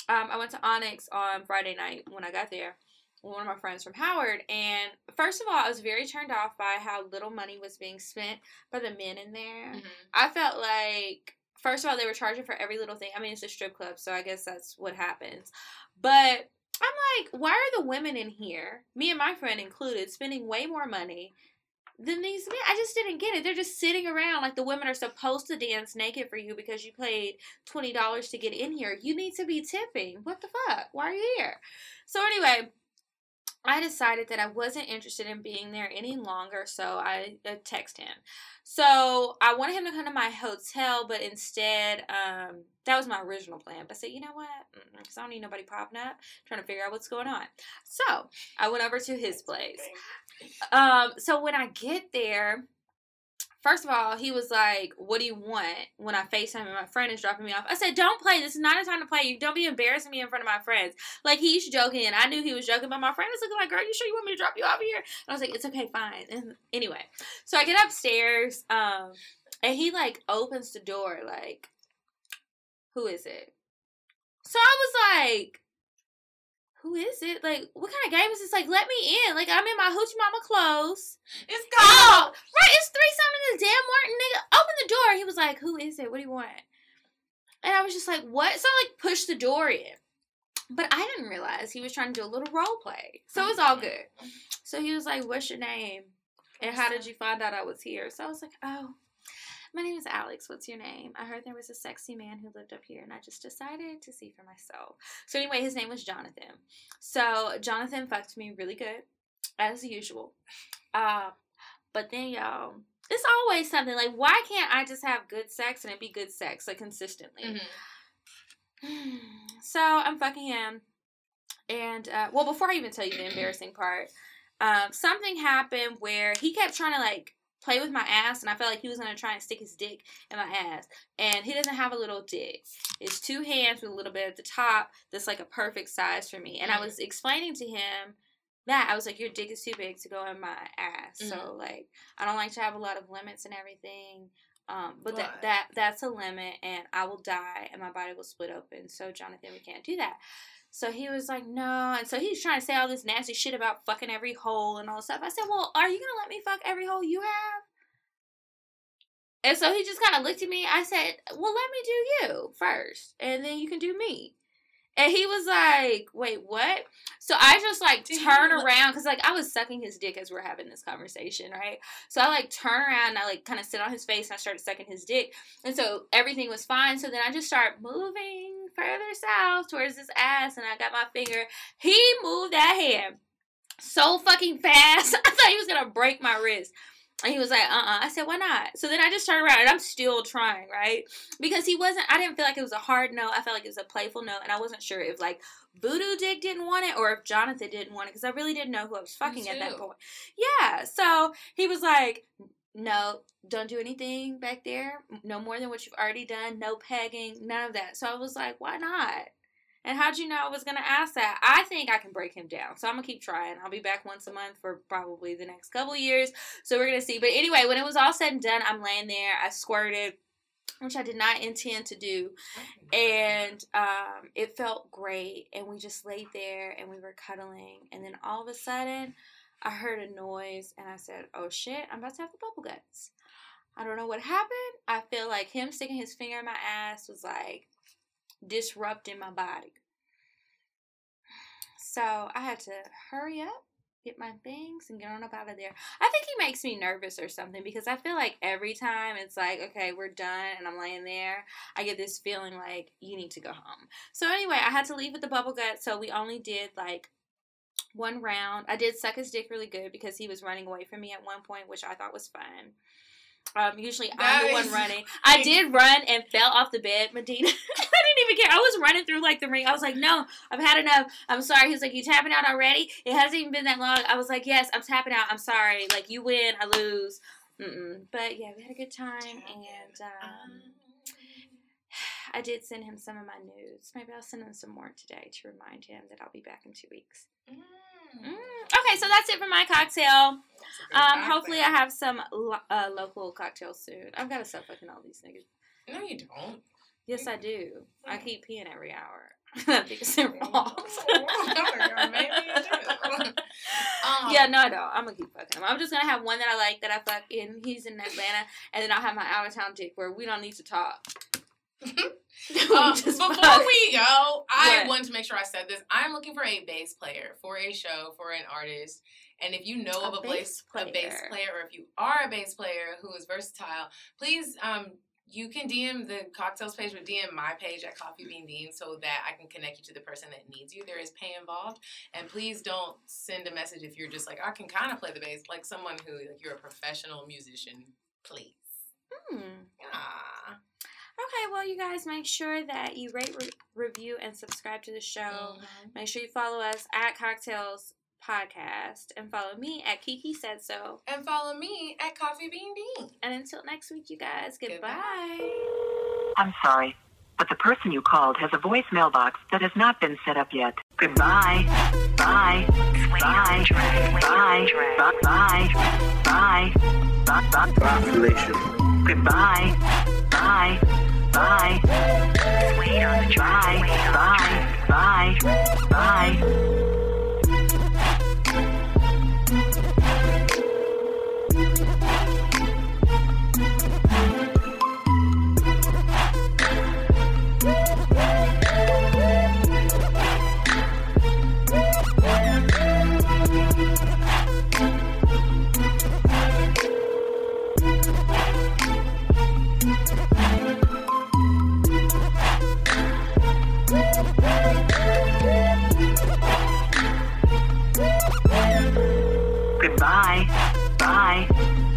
I went to Onyx on Friday night when I got there. One of my friends from Howard, and first of all, I was very turned off by how little money was being spent by the men in there. Mm-hmm. I felt like, first of all, they were charging for every little thing. I mean, it's a strip club, so I guess that's what happens. But I'm like, why are the women in here, me and my friend included, spending way more money than these men? I just didn't get it. They're just sitting around like the women are supposed to dance naked for you because you paid $20 to get in here. You need to be tipping. What the fuck? Why are you here? So anyway, I decided that I wasn't interested in being there any longer, so I texted him. So I wanted him to come to my hotel, but instead, that was my original plan. But I said, you know what? Because I don't need nobody popping up, trying to figure out what's going on. So I went over to his place. So when I get there, first of all, he was like, what do you want when I FaceTime and my friend is dropping me off? I said, don't play. This is not a time to play. You don't be embarrassing me in front of my friends. Like, he's joking, and I knew he was joking, but my friend is looking like, girl, you sure you want me to drop you off here? And I was like, it's okay, fine. And anyway, so I get upstairs, and he, like, opens the door, like, who is it? So I was like, who is it? Like, what kind of game is this? Like, let me in. Like, I'm in my hoochie mama clothes. It's cold. Right, it's 3-something in the damn morning, nigga. Open the door. He was like, who is it? What do you want? And I was just like, what? So I, like, pushed the door in. But I didn't realize he was trying to do a little role play. So it was all good. So he was like, what's your name? And how did you find out I was here? So I was like, oh, my name is Alex. What's your name? I heard there was a sexy man who lived up here, and I just decided to see for myself. So anyway, his name was Jonathan. So Jonathan fucked me really good, as usual. But then, y'all, it's always something. Like, why can't I just have good sex and it be good sex, like, consistently? Mm-hmm. So I'm fucking him. And, well, before I even tell you the embarrassing part, something happened where he kept trying to, like, play with my ass, and I felt like he was going to try and stick his dick in my ass, and he doesn't have a little dick. It's two hands with a little bit at the top that's like a perfect size for me, and I was explaining to him that, I was like, your dick is too big to go in my ass, so, like, I don't like to have a lot of limits and everything, but that's a limit, and I will die, and my body will split open, so, Jonathan, we can't do that. So he was like, no. And so he's trying to say all this nasty shit about fucking every hole and all this stuff. I said, well, are you going to let me fuck every hole you have? And so he just kind of looked at me. I said, well, let me do you first, and then you can do me. And he was like, wait, what? So I just, like, turn around, because, like, I was sucking his dick as we're having this conversation, right? So I, like, turn around, and I, like, kind of sit on his face, and I started sucking his dick. And so everything was fine. So then I just start moving further south towards his ass, and I got my finger. He moved that hand so fucking fast. I thought he was going to break my wrist. And he was like, uh-uh. I said, why not? So then I just turned around, and I'm still trying, right? Because he wasn't, I didn't feel like it was a hard no. I felt like it was a playful no, and I wasn't sure if, like, Voodoo Dick didn't want it or if Jonathan didn't want it, because I really didn't know who I was fucking at that point. Yeah, so he was like, no, don't do anything back there. No more than what you've already done. No pegging, none of that. So I was like, why not? And how'd you know I was going to ask that? I think I can break him down. So I'm going to keep trying. I'll be back once a month for probably the next couple years. So we're going to see. But anyway, when it was all said and done, I'm laying there. I squirted. which I did not intend to do. And it felt great. And we just laid there and we were cuddling. And then all of a sudden, I heard a noise and I said, oh shit, I'm about to have the bubble guts. I don't know what happened. I feel like him sticking his finger in my ass was like disrupting my body. So I had to hurry up, get my things, and get on up out of there. I think he makes me nervous or something because I feel like every time it's like, okay, we're done and I'm laying there, I get this feeling like you need to go home. So anyway, I had to leave with the bubble gut, so we only did like one round. I did suck his dick really good because he was running away from me at one point, which I thought was fun. Usually I'm the one running. I did run and fell off the bed, Medina. I didn't even care. I was running through like the ring. I was like, no, I've had enough. I'm sorry. He was like, you tapping out already? It hasn't even been that long. I was like, yes, I'm tapping out. I'm sorry. Like, you win, I lose. But yeah, we had a good time. And I did send him some of my nudes. Maybe I'll send him some more today to remind him that I'll be back in 2 weeks. Okay, so that's it for my cocktail. Hopefully I have some local cocktails soon. I've got to stop fucking all these niggas. No, you don't. Yes, I do. Oh. I keep peeing every hour. I think it's wrong. Maybe you do. Yeah, no, I don't. I'm going to keep fucking him. I'm just going to have one that I like that I fuck in. He's in Atlanta. And then I'll have my out-of-town dick where we don't need to talk. Before we go, I wanted to make sure I said this. I'm looking for a bass player for a show, for an artist. And if you know of a bass player, or if you are a bass player who is versatile, please, you can DM the Cocktails page, but DM my page at Coffee Bean Dean so that I can connect you to the person that needs you. There is pay involved. And please don't send a message if you're just like, I can kind of play the bass. Like someone who, like, you're a professional musician, please. Yeah. Okay, well, you guys, make sure that you rate, review, and subscribe to the show. Make sure you follow us at Cocktails Podcast. And follow me at Kiki Said So. And follow me at Coffee Bean Dean. And until next week, you guys, goodbye. I'm sorry, but the person you called has a voice mailbox that has not been set up yet. Goodbye. Bye. Bye. Bye. Bye. Bye. Population. Goodbye. Bye. Bye. Wait on the train. Bye. Bye. Bye. Bye. Bye, bye, bye,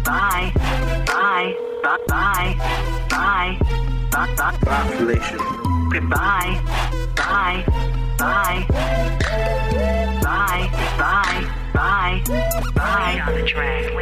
bye, bye, bye, bye, bye, bye, population. Goodbye, bye, bye, bye, bye, bye, bye, bye.